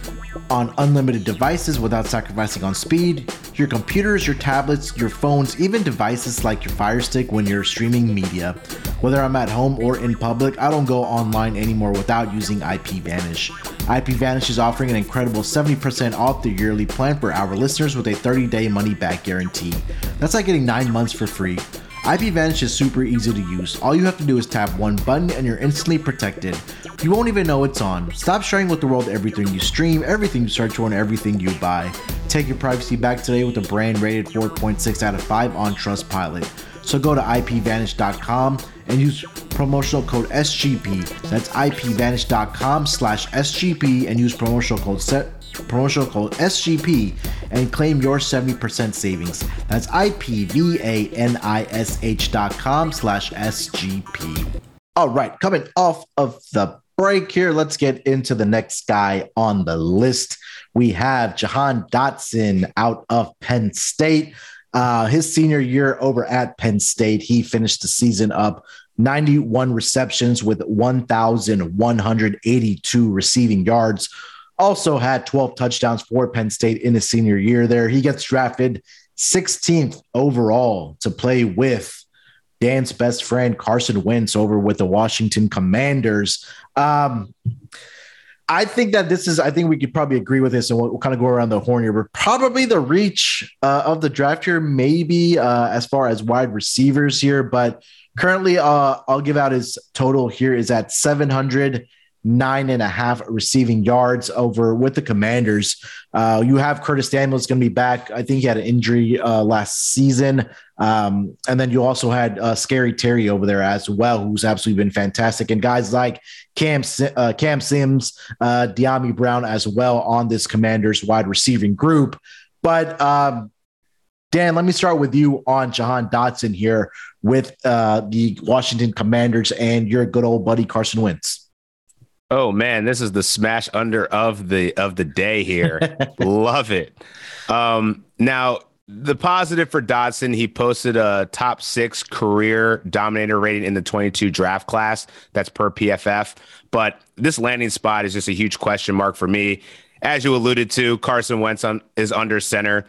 on unlimited devices without sacrificing on speed. Your computers, your tablets, your phones, even devices like your Fire Stick when you're streaming media. Whether I'm at home or in public, I don't go online anymore without using IPVanish. IPVanish is offering an incredible seventy percent off the yearly plan for our listeners with a thirty-day money-back guarantee. That's like getting nine months for free. IPVanish is super easy to use. All you have to do is tap one button and you're instantly protected. You won't even know it's on. Stop sharing with the world everything you stream, everything you search for, and everything you buy. Take your privacy back today with a brand rated four point six out of five on Trustpilot. So go to I P vanish dot com and use promotional code S G P. That's I P vanish dot com slash S G P and use promotional code set. Promotional code S G P and claim your seventy percent savings. That's I P vanish dot com slash S G P. All right, coming off of the break here, let's get into the next guy on the list. We have Jahan Dotson out of Penn State. Uh, his senior year over at Penn State, he finished the season up ninety-one receptions with one thousand one hundred eighty-two receiving yards. Also had twelve touchdowns for Penn State in his senior year there. He gets drafted sixteenth overall to play with Dan's best friend, Carson Wentz, over with the Washington Commanders. Um, I think that this is, I think we could probably agree with this, and we'll, we'll kind of go around the horn here, but probably the reach uh, of the draft here, maybe uh, as far as wide receivers here, but currently uh, I'll give out his total here is at seven hundred. Nine and a half receiving yards over with the Commanders. Uh, you have Curtis Samuel's going to be back. I think he had an injury uh, last season. Um, and then you also had uh, Scary Terry over there as well, who's absolutely been fantastic. And guys like Cam uh, Cam Sims, uh, De'Ami Brown as well on this Commanders wide receiving group. But um, Dan, let me start with you on Jahan Dotson here with uh, the Washington Commanders and your good old buddy Carson Wentz. Oh man, this is the smash under of the of the day here. Love it. Um, now, the positive for Dotson, he posted a top six career dominator rating in the twenty-two draft class. That's per P F F. But this landing spot is just a huge question mark for me. As you alluded to, Carson Wentz on, is under center.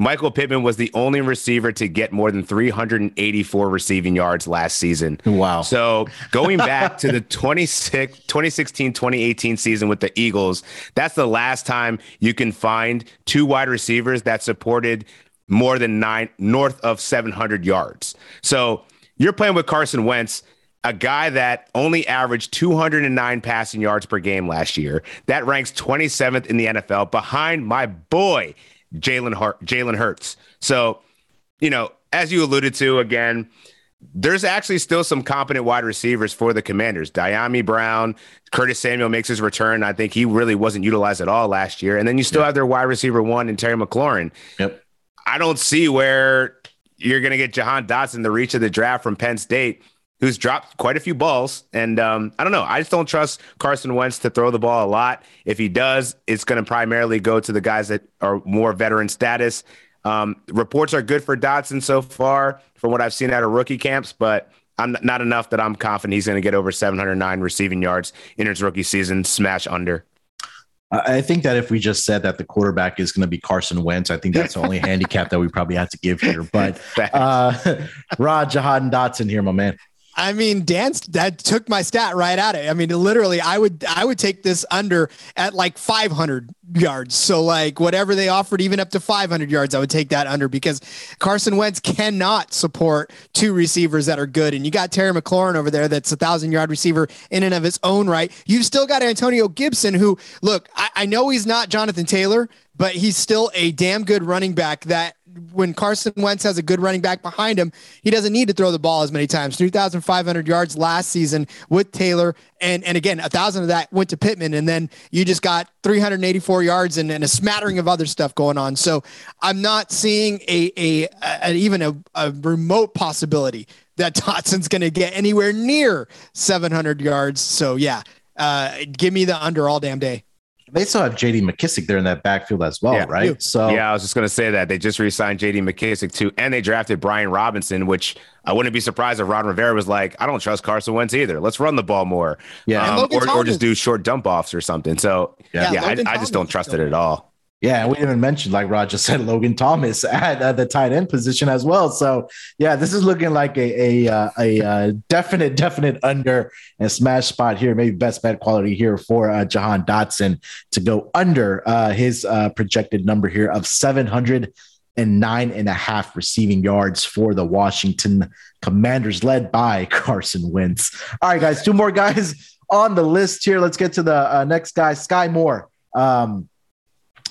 Michael Pittman was the only receiver to get more than three hundred eighty-four receiving yards last season. Wow. So going back to the twenty sixteen twenty eighteen season with the Eagles, that's the last time you can find two wide receivers that supported more than nine, north of seven hundred yards. So You're playing with Carson Wentz, a guy that only averaged two hundred nine passing yards per game last year. That ranks twenty-seventh in the N F L behind my boy, Jalen Hur- Jalen Hurts. So, you know, as you alluded to, again, there's actually still some competent wide receivers for the Commanders. Diami Brown, Curtis Samuel makes his return. I think he really wasn't utilized at all last year. And then you still yep. have their wide receiver one and Terry McLaurin. Yep. I don't see where you're going to get Jahan Dotson, the reach of the draft from Penn State, who's dropped quite a few balls. And um, I don't know. I just don't trust Carson Wentz to throw the ball a lot. If he does, it's going to primarily go to the guys that are more veteran status. Um, reports are good for Dotson so far from what I've seen out of rookie camps, but I'm not enough that I'm confident he's going to get over seven hundred nine receiving yards in his rookie season. Smash under. I think that if we just said that the quarterback is going to be Carson Wentz, I think that's the only handicap that we probably have to give here. But uh, Rod, Jahan Dotson here, my man. I mean, Dan's that took my stat right out of it. I mean, literally, I would I would take this under at like five hundred yards. So like whatever they offered, even up to five hundred yards, I would take that under because Carson Wentz cannot support two receivers that are good. And you got Terry McLaurin over there. That's a thousand yard receiver in and of his own right. You've still got Antonio Gibson, who look, I, I know he's not Jonathan Taylor, but he's still a damn good running back that when Carson Wentz has a good running back behind him, he doesn't need to throw the ball as many times. two thousand five hundred yards last season with Taylor. And, and again, a thousand of that went to Pittman. And then you just got three hundred eighty-four yards and, and a smattering of other stuff going on. So I'm not seeing a, a, a, a even a, a remote possibility that Dotson's going to get anywhere near seven hundred yards. So yeah, uh, give me the under all damn day. They still have J D McKissic there in that backfield as well, yeah, right? So yeah, I was just going to say that. They just re-signed J D McKissic too, and they drafted Brian Robinson, which I wouldn't be surprised if Ron Rivera was like, I don't trust Carson Wentz either. Let's run the ball more. Yeah, um, or, or just do short dump-offs or something. So yeah, yeah, yeah I, I just don't trust it at all. Yeah, and we didn't even mention, like Rod just said, Logan Thomas at, at the tight end position as well. So yeah, this is looking like a a, uh, a uh, definite, definite under and smash spot here. Maybe best bet quality here for uh, Jahan Dotson to go under uh, his uh, projected number here of seven hundred nine and a half receiving yards for the Washington Commanders, led by Carson Wentz. All right, guys, two more guys on the list here. Let's get to the uh, next guy, Skyy Moore. Um,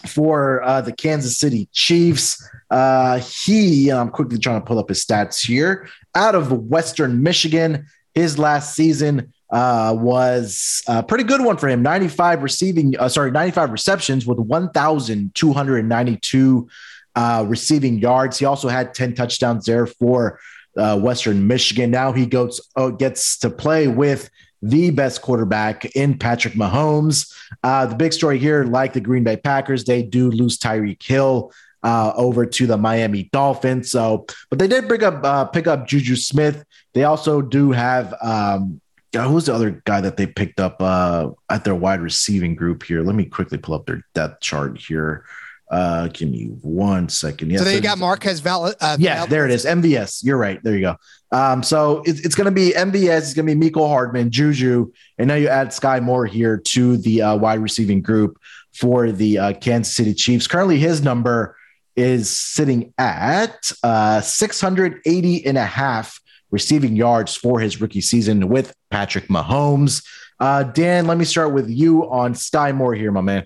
for uh, the Kansas City Chiefs. Uh, he, I'm quickly trying to pull up his stats here, out of Western Michigan. His last season uh, was a pretty good one for him. ninety-five receiving, uh, sorry, ninety-five receptions with one thousand two hundred ninety-two uh, receiving yards. He also had ten touchdowns there for uh, Western Michigan. Now he goes, oh, gets to play with the best quarterback in Patrick Mahomes. Uh, the big story here, like the Green Bay Packers, they do lose Tyreek Hill uh, over to the Miami Dolphins. So, but they did pick up uh, pick up Juju Smith. They also do have um, who's the other guy that they picked up uh, at their wide receiving group here. Let me quickly pull up their depth chart here. Uh, give me one second. Yes, so they got Marquez Val. Uh, yeah, Val- there it is. M V S. You're right. There you go. Um, so it, it's going to be M V S. It's going to be Mecole Hardman, Juju, and now you add Skyy Moore here to the uh, wide receiving group for the uh, Kansas City Chiefs. Currently, his number is sitting at uh, six hundred eighty and a half receiving yards for his rookie season with Patrick Mahomes. Uh, Dan, let me start with you on Skyy Moore here, my man.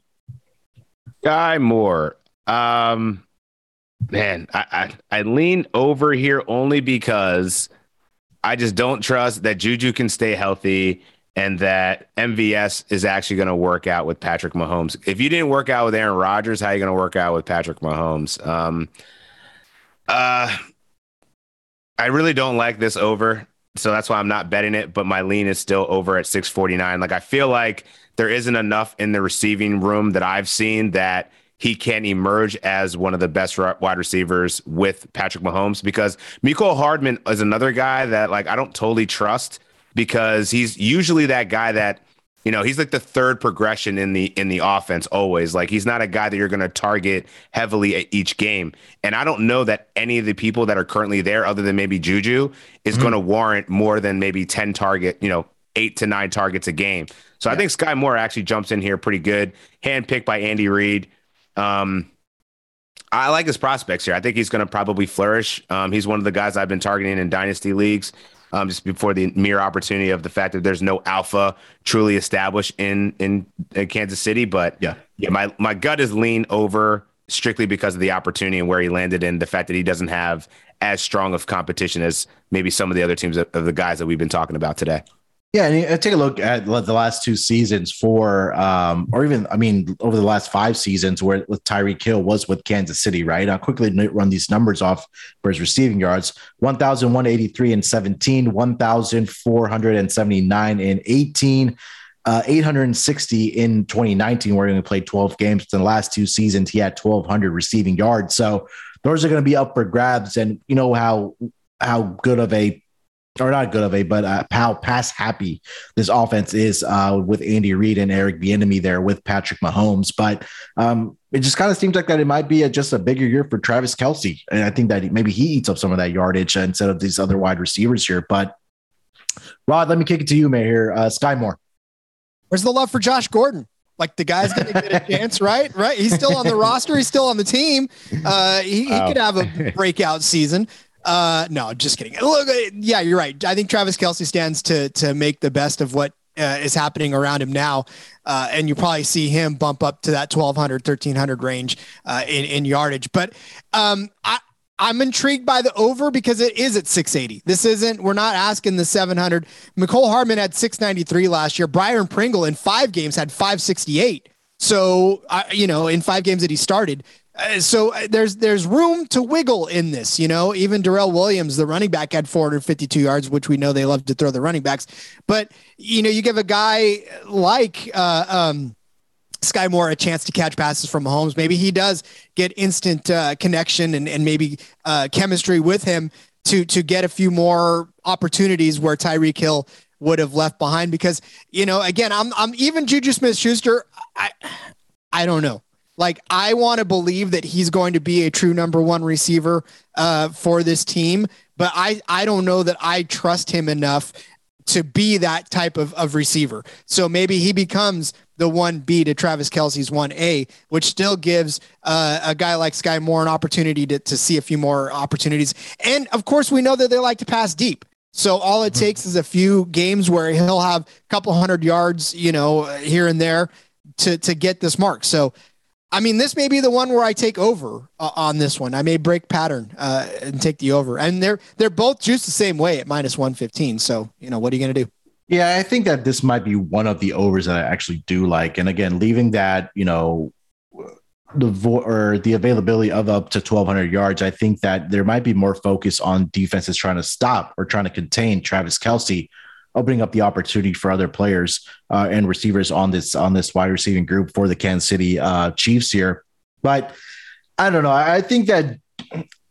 Skyy Moore. Um, man, I, I, I lean over here only because I just don't trust that Juju can stay healthy and that M V S is actually going to work out with Patrick Mahomes. If you didn't work out with Aaron Rodgers, how are you going to work out with Patrick Mahomes? Um, uh, I really don't like this over, so that's why I'm not betting it, but my lean is still over at six forty-nine. Like, I feel like there isn't enough in the receiving room that I've seen that he can emerge as one of the best wide receivers with Patrick Mahomes, because Mecole Hardman is another guy that, like, I don't totally trust because he's usually that guy that, you know, he's like the third progression in the in the offense always. Like, he's not a guy that you're going to target heavily at each game. And I don't know that any of the people that are currently there, other than maybe Juju, is mm-hmm. going to warrant more than maybe ten target, you know, eight to nine targets a game. So yeah. I think Skyy Moore actually jumps in here pretty good. Handpicked by Andy Reid. Um, I like his prospects here. I think he's going to probably flourish. Um, he's one of the guys I've been targeting in dynasty leagues, um, just before the mere opportunity of the fact that there's no alpha truly established in in, in Kansas City. But yeah, yeah, my my gut is lean over strictly because of the opportunity and where he landed and the fact that he doesn't have as strong of competition as maybe some of the other teams of, of the guys that we've been talking about today. Yeah, and take a look at the last two seasons for, um, or even, I mean, over the last five seasons where with Tyreek Hill was with Kansas City, right? I'll quickly run these numbers off for his receiving yards. one thousand one hundred eighty-three in seventeen, one thousand four hundred seventy-nine in eighteen, uh, eight hundred sixty in twenty nineteen. We're going to play twelve games. In the last two seasons, he had twelve hundred receiving yards. So those are going to be up for grabs. And you know how how good of a, or not good of a, but uh, how pass happy this offense is uh, with Andy Reid and Eric Bieniemy there with Patrick Mahomes. But um, it just kind of seems like that it might be a, just a bigger year for Travis Kelce. And I think that maybe he eats up some of that yardage instead of these other wide receivers here. But Rod, let me kick it to you, man, here. Uh, Skyy Moore. Where's the love for Josh Gordon? Like the guy's going to get a chance, right? Right. He's still on the roster. He's still on the team. Uh, he he oh. could have a breakout season. Uh, no, just kidding. Look, yeah, you're right. I think Travis Kelce stands to to make the best of what uh, is happening around him now. Uh, and you probably see him bump up to that twelve hundred, thirteen hundred range uh, in, in yardage. But um, I, I'm intrigued by the over because it is at six eighty. This isn't, we're not asking the seven hundred. Mecole Hardman had six ninety-three last year. Byron Pringle in five games had five sixty-eight. So, uh, you know, in five games that he started. Uh, so there's there's room to wiggle in this, you know. Even Darrell Williams, the running back, had four hundred fifty-two yards, which we know they love to throw the running backs. But, you know, you give a guy like uh, um, Skyy Moore a chance to catch passes from Mahomes. Maybe he does get instant uh, connection and, and maybe uh, chemistry with him to to get a few more opportunities where Tyreek Hill would have left behind. Because, you know, again, I'm I'm even Juju Smith-Schuster. I I don't know. Like, I want to believe that he's going to be a true number one receiver uh, for this team, but I, I don't know that I trust him enough to be that type of, of receiver. So maybe he becomes the one B to Travis Kelce's one A, which still gives uh, a guy like Skyy Moore an opportunity to, to see a few more opportunities. And, of course, we know that they like to pass deep. So all it takes is a few games where he'll have a couple hundred yards, you know, here and there to, to get this mark. So, I mean, this may be the one where I take over uh, on this one. I may break pattern uh, and take the over. And they're they're both juiced the same way at minus one fifteen. So, you know, what are you going to do? Yeah, I think that this might be one of the overs that I actually do like. And again, leaving that, you know, the vo- or the availability of up to twelve hundred yards, I think that there might be more focus on defenses trying to stop or trying to contain Travis Kelce, opening up the opportunity for other players uh, and receivers on this on this wide receiving group for the Kansas City uh, Chiefs here. But I don't know. I think that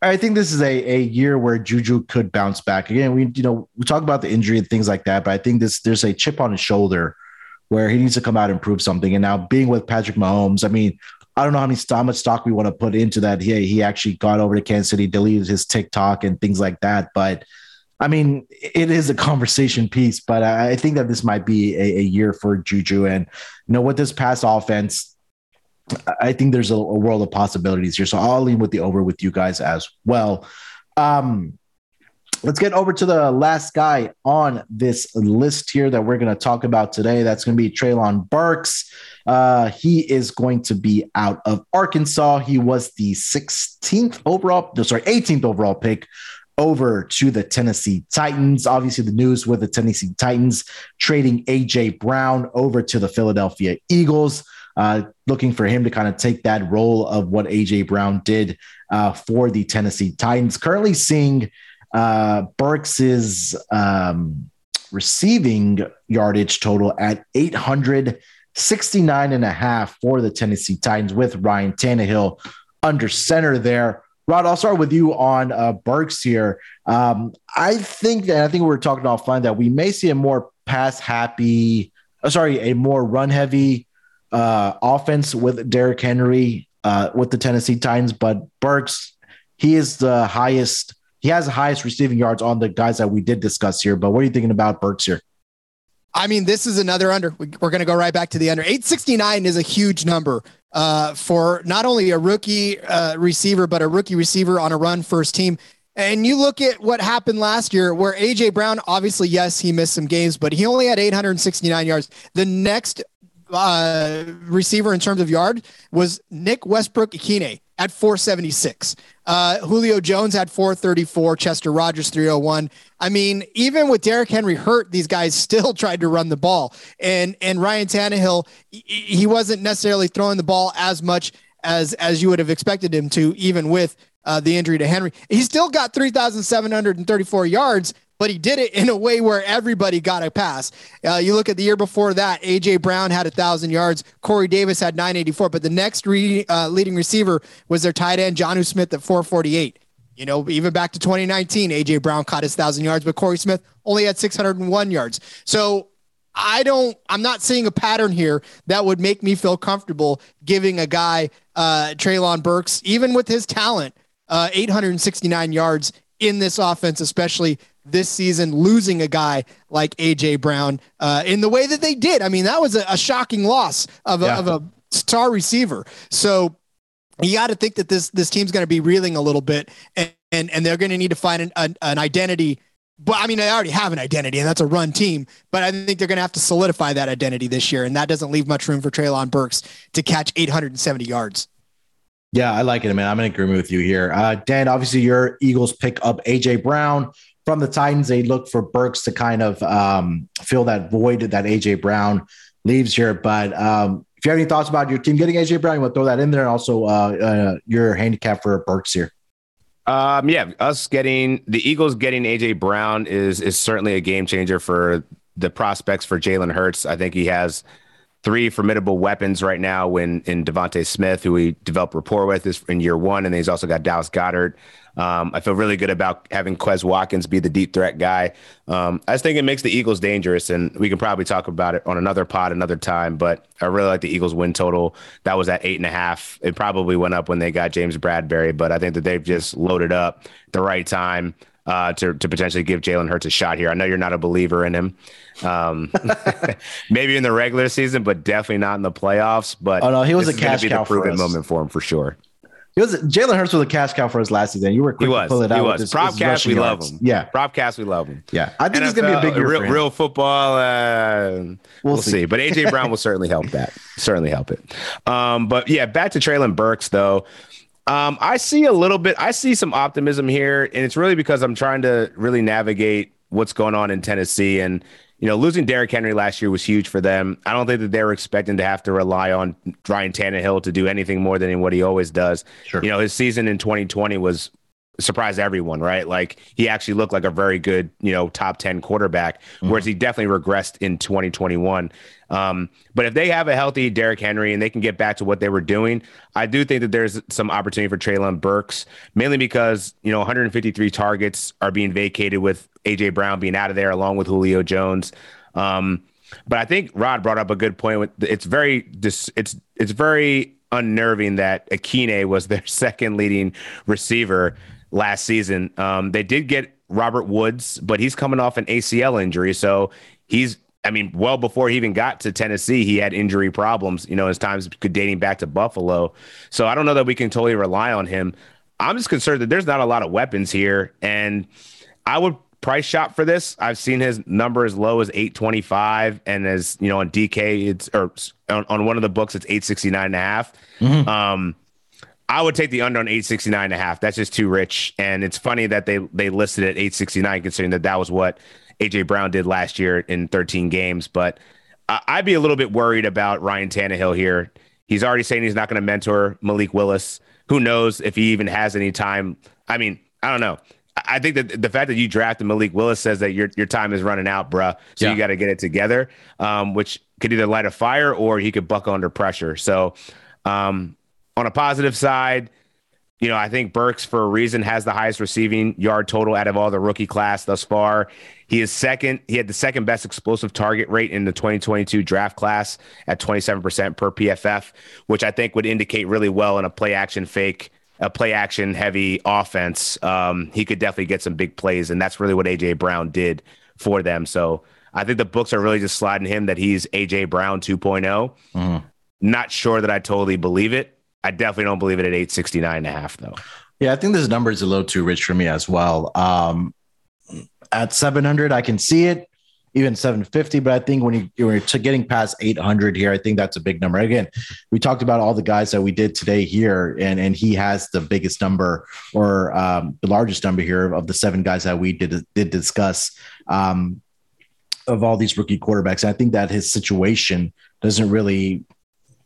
I think this is a, a year where Juju could bounce back again. We you know we talk about the injury and things like that, but I think this there's a chip on his shoulder where he needs to come out and prove something. And now being with Patrick Mahomes, I mean, I don't know how many how much stock we want to put into that. He he actually got over to Kansas City, deleted his TikTok and things like that, but. I mean, it is a conversation piece, but I think that this might be a, a year for Juju. And, you know, with this pass offense, I think there's a, a world of possibilities here. So I'll lean with the over with you guys as well. Um, let's get over to the last guy on this list here that we're going to talk about today. That's going to be Treylon Burks. Uh, he is going to be out of Arkansas. He was the sixteenth overall, no, sorry, eighteenth overall pick. Over to the Tennessee Titans. Obviously, the news with the Tennessee Titans trading A J Brown over to the Philadelphia Eagles, uh, looking for him to kind of take that role of what A J Brown did uh, for the Tennessee Titans. Currently seeing uh, Burks's um, receiving yardage total at eight hundred sixty-nine and a half for the Tennessee Titans with Ryan Tannehill under center there. Rod, I'll start with you on uh, Burks here. Um, I think that I think we were talking offline that we may see a more pass happy, uh, sorry, a more run heavy uh, offense with Derrick Henry uh, with the Tennessee Titans. But Burks, he is the highest, he has the highest receiving yards on the guys that we did discuss here. But what are you thinking about Burks here? I mean, this is another under. We're going to go right back to the under. eight sixty-nine is a huge number uh, for not only a rookie uh, receiver, but a rookie receiver on a run first team. And you look at what happened last year where A J Brown, obviously, yes, he missed some games, but he only had eight hundred sixty-nine yards. The next uh, receiver in terms of yard was Nick Westbrook-Ikine at four seventy-six. Uh, Julio Jones had four thirty-four, Chester Rogers three oh one. I mean, even with Derrick Henry hurt, these guys still tried to run the ball. And and Ryan Tannehill, he wasn't necessarily throwing the ball as much as, as you would have expected him to, even with uh, the injury to Henry. He still got three thousand seven hundred thirty-four yards, but he did it in a way where everybody got a pass. Uh, you look at the year before that, A J. Brown had one thousand yards. Corey Davis had nine eighty-four, but the next re- uh, leading receiver was their tight end, Jonnu Smith, at four forty-eight. You know, even back to twenty nineteen, A J. Brown caught his one thousand yards, but Corey Smith only had six hundred one yards. So, I don't, I'm not seeing a pattern here that would make me feel comfortable giving a guy, uh, Treylon Burks, even with his talent, uh, eight hundred sixty-nine yards in this offense, especially this season, losing a guy like A J Brown, uh, in the way that they did. I mean, that was a, a shocking loss of a, yeah. of a star receiver. So you got to think that this, this team's going to be reeling a little bit, and, and, and they're going to need to find an, an, an identity. But I mean, they already have an identity, and that's a run team. But I think they're going to have to solidify that identity this year, and that doesn't leave much room for Treylon Burks to catch eight hundred seventy yards. Yeah, I like it, man. I'm in agreement with you here. Uh, Dan, obviously your Eagles pick up A J. Brown from the Titans. They look for Burks to kind of um, fill that void that A J. Brown leaves here. But um, if you have any thoughts about your team getting A J. Brown, you want to throw that in there, and also uh, uh, your handicap for Burks here. Um, yeah, us getting the Eagles getting A J Brown is is certainly a game changer for the prospects for Jalen Hurts. I think he has three formidable weapons right now. When in Devontae Smith, who we developed rapport with, is in year one, and then he's also got Dallas Goedert. Um, I feel really good about having Quez Watkins be the deep threat guy. Um, I just think it makes the Eagles dangerous, and we can probably talk about it on another pod another time, but I really like the Eagles win total. That was at eight and a half. It probably went up when they got James Bradberry, but I think that they've just loaded up at the right time uh, to, to potentially give Jalen Hurts a shot here. I know you're not a believer in him, um, maybe in the regular season, but definitely not in the playoffs. But oh no, he was a cash cow for us. Proven moment for him for sure. It was Jalen Hurts was a cash cow for us last season. You were quick he was, to pull it he out. Was. His, Prop his cast, we yards. Love him. Yeah. Prop cast, we love him. Yeah. I think N F L, it's going to be a big year real, for him. Real football. Uh, we'll, we'll see. see. But A J. Brown will certainly help that. Certainly help it. Um, but yeah, back to Treylon Burks, though. Um, I see a little bit. I see some optimism here, and it's really because I'm trying to really navigate what's going on in Tennessee. And, you know, losing Derrick Henry last year was huge for them. I don't think that they were expecting to have to rely on Ryan Tannehill to do anything more than what he always does. Sure. You know, his season in twenty twenty was surprised everyone, right? Like, he actually looked like a very good, you know, top ten quarterback, mm-hmm. whereas he definitely regressed in twenty twenty-one. Um, but if they have a healthy Derrick Henry and they can get back to what they were doing, I do think that there's some opportunity for Treylon Burks, mainly because, you know, one hundred fifty-three targets are being vacated with A J Brown being out of there along with Julio Jones. Um, but I think Rod brought up a good point. With it's very, it's, it's very unnerving that Ikine was their second leading receiver last season. Um, they did get Robert Woods, but he's coming off an A C L injury. So he's, I mean, well before he even got to Tennessee, he had injury problems, you know, his times dating back to Buffalo. So I don't know that we can totally rely on him. I'm just concerned that there's not a lot of weapons here. And I would price shop for this. I've seen his number as low as eight twenty-five. And as you know, on D K, it's, or on, on one of the books, it's eight sixty-nine and a half. Mm-hmm. Um, I would take the under on eight sixty-nine and a half. That's just too rich. And it's funny that they, they listed at eight sixty-nine, considering that that was what A J Brown did last year in thirteen games. But uh, I'd be a little bit worried about Ryan Tannehill here. He's already saying he's not going to mentor Malik Willis. Who knows if he even has any time? I mean, I don't know. I think that the fact that you drafted Malik Willis says that your your time is running out, bruh. So yeah. You got to get it together, um, which could either light a fire or he could buckle under pressure. So um, on a positive side, you know, I think Burks, for a reason, has the highest receiving yard total out of all the rookie class thus far. He is second. He had the second best explosive target rate in the twenty twenty-two draft class at twenty-seven percent per P F F, which I think would indicate really well in a play action fake, a play action heavy offense. Um, he could definitely get some big plays, and that's really what A J Brown did for them. So I think the books are really just sliding him that he's A J Brown two point oh. Mm-hmm. Not sure that I totally believe it. I definitely don't believe it at eight sixty-nine and a half though. Yeah, I think this number is a little too rich for me as well. Um, at seven hundred, I can see it, even seven fifty. But I think when you, when you're getting past eight hundred here, I think that's a big number. Again, we talked about all the guys that we did today here, and, and he has the biggest number or um, the largest number here of the seven guys that we did, did discuss um, of all these rookie quarterbacks. And I think that his situation doesn't really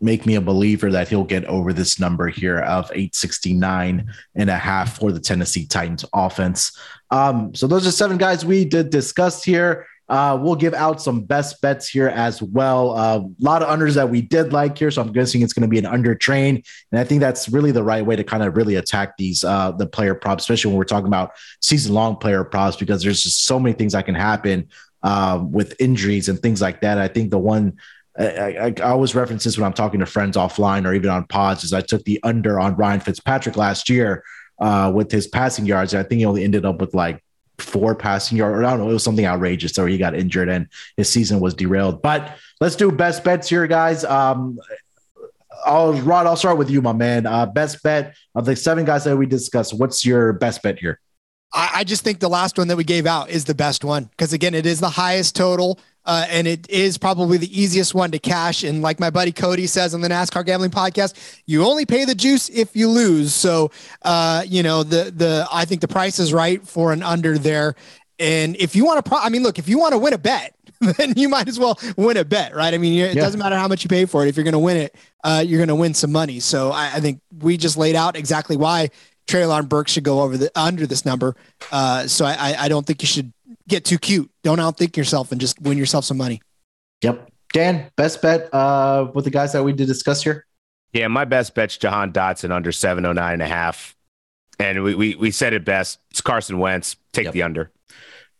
make me a believer that he'll get over this number here of eight sixty-nine and a half for the Tennessee Titans offense. Um, so those are seven guys we did discuss here. Uh, we'll give out some best bets here as well. A uh, lot of unders that we did like here. So I'm guessing it's going to be an under train. And I think that's really the right way to kind of really attack these, uh, the player props, especially when we're talking about season long player props, because there's just so many things that can happen uh, with injuries and things like that. I think the one, I, I, I always reference this when I'm talking to friends offline or even on pods, is I took the under on Ryan Fitzpatrick last year uh, with his passing yards. I think he only ended up with like four passing yards, or I don't know, it was something outrageous, or he got injured and his season was derailed. But let's do best bets here, guys. Um, I'll, Rod, I'll start with you, my man. Uh, best bet of the seven guys that we discussed, what's your best bet here? I, I just think the last one that we gave out is the best one, because again, it is the highest total. Uh, and it is probably the easiest one to cash. And like my buddy Cody says on the NASCAR Gambling Podcast, you only pay the juice if you lose. So, uh, you know, the the I think the price is right for an under there. And if you want to, pro- I mean, look, if you want to win a bet, then you might as well win a bet, right? I mean, it yeah. doesn't matter how much you pay for it. If you're going to win it, uh, you're going to win some money. So I, I think we just laid out exactly why Treylon Burks should go over the under this number. Uh, so I, I, I don't think you should get too cute. Don't outthink yourself and just win yourself some money. Yep. Dan, best bet uh, with the guys that we did discuss here. Yeah, my best bet's Jahan Dotson under seven oh nine and a half. And we we, we said it best. It's Carson Wentz. Take yep. the under.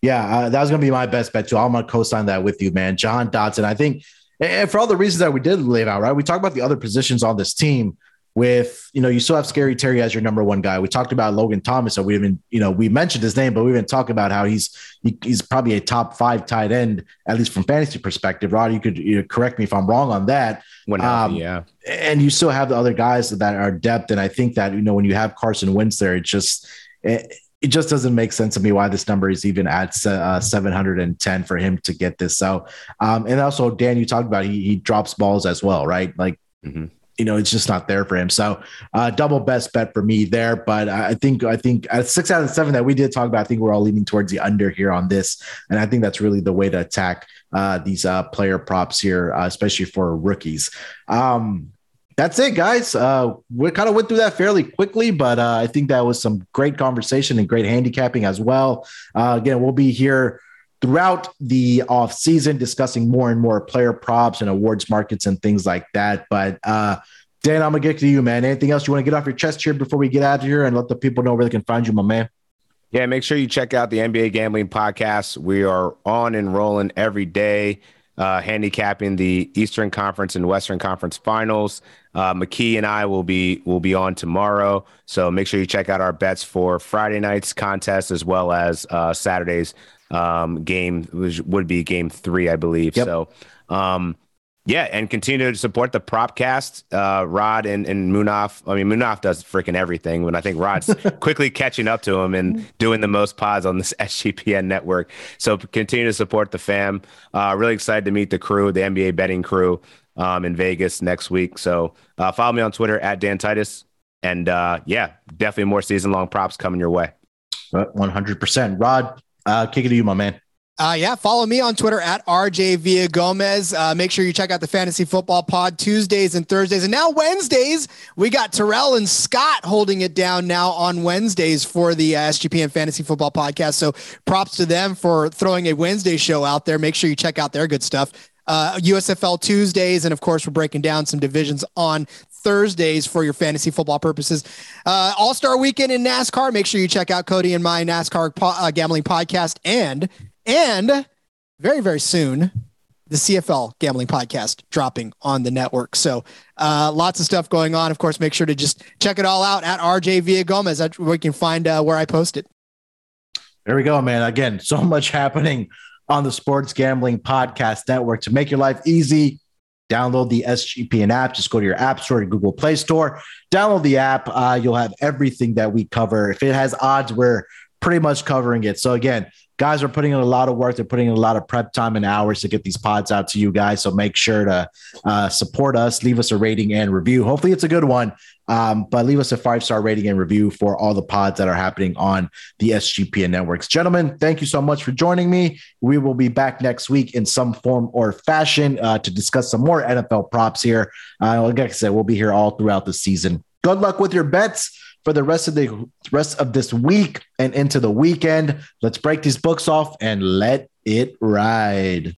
Yeah, uh, that was going to be my best bet too. I'm going to co-sign that with you, man. Jahan Dotson, I think, and for all the reasons that we did lay out, right? We talked about the other positions on this team with, you know, you still have Scary Terry as your number one guy. We talked about Logan Thomas. So we even, you know, we mentioned his name, but we've been talking about how he's, he, he's probably a top five tight end, at least from fantasy perspective. Rod, you could you know, correct me if I'm wrong on that. When, um, yeah. And you still have the other guys that are depth. And I think that, you know, when you have Carson Wentz there, it just, it, it just doesn't make sense to me why this number is even at uh, seven ten for him to get this. So, um, and also Dan, you talked about, he, he drops balls as well, right? Like, mm-hmm. you know, it's just not there for him. So uh, double best bet for me there. But I think, I think at six out of seven that we did talk about, I think we're all leaning towards the under here on this. And I think that's really the way to attack uh, these uh, player props here, uh, especially for rookies. Um, that's it, guys. Uh, we kind of went through that fairly quickly, but uh, I think that was some great conversation and great handicapping as well. Uh, again, we'll be here throughout the off season, discussing more and more player props and awards markets and things like that. But uh, Dan, I'm gonna get to you, man. Anything else you want to get off your chest here before we get out of here and let the people know where they can find you, my man? Yeah, make sure you check out the N B A Gambling Podcast. We are on and rolling every day, uh, handicapping the Eastern Conference and Western Conference Finals. Uh, McKee and I will be will be on tomorrow, so make sure you check out our bets for Friday night's contest as well as uh, Saturday's um game, which would be game three, I believe. Yep. So um yeah, and continue to support the Propcast. uh Rod and, and Munaf, I mean Munaf does freaking everything, and I think Rod's quickly catching up to him and doing the most pods on this S G P N network. So continue to support the fam. Uh really excited to meet the crew, the N B A betting crew, um in Vegas next week. So uh follow me on Twitter at Dan Titus, and uh yeah, definitely more season long props coming your way. one hundred percent. Rod, Uh, kick it to you, my man. Uh, yeah, follow me on Twitter at R J Villagomez. Uh, make sure you check out the Fantasy Football Pod Tuesdays and Thursdays. And now Wednesdays, we got Terrell and Scott holding it down now on Wednesdays for the uh, S G P N Fantasy Football Podcast. So props to them for throwing a Wednesday show out there. Make sure you check out their good stuff. Uh, U S F L Tuesdays. And of course, we're breaking down some divisions on Thursdays for your fantasy football purposes. Uh, All-Star Weekend in NASCAR. Make sure you check out Cody and my NASCAR po- uh, gambling podcast, and and very, very soon, the C F L gambling podcast dropping on the network. So uh, lots of stuff going on. Of course, make sure to just check it all out at R J Villagomez. That's where you can find uh, where I post it. There we go, man. Again, so much happening on the Sports Gambling Podcast Network to make your life easy. Download the S G P N app. Just go to your app store or Google Play Store. Download the app. Uh, you'll have everything that we cover. If it has odds, we're pretty much covering it. So again, guys are putting in a lot of work. They're putting in a lot of prep time and hours to get these pods out to you guys. So make sure to uh, support us. Leave us a rating and review. Hopefully it's a good one, um, but leave us a five-star rating and review for all the pods that are happening on the S G P N networks. Gentlemen, thank you so much for joining me. We will be back next week in some form or fashion uh, to discuss some more N F L props here. Uh, like I said, we'll be here all throughout the season. Good luck with your bets for the rest of the rest of this week and into the weekend. Let's break these books off and let it ride.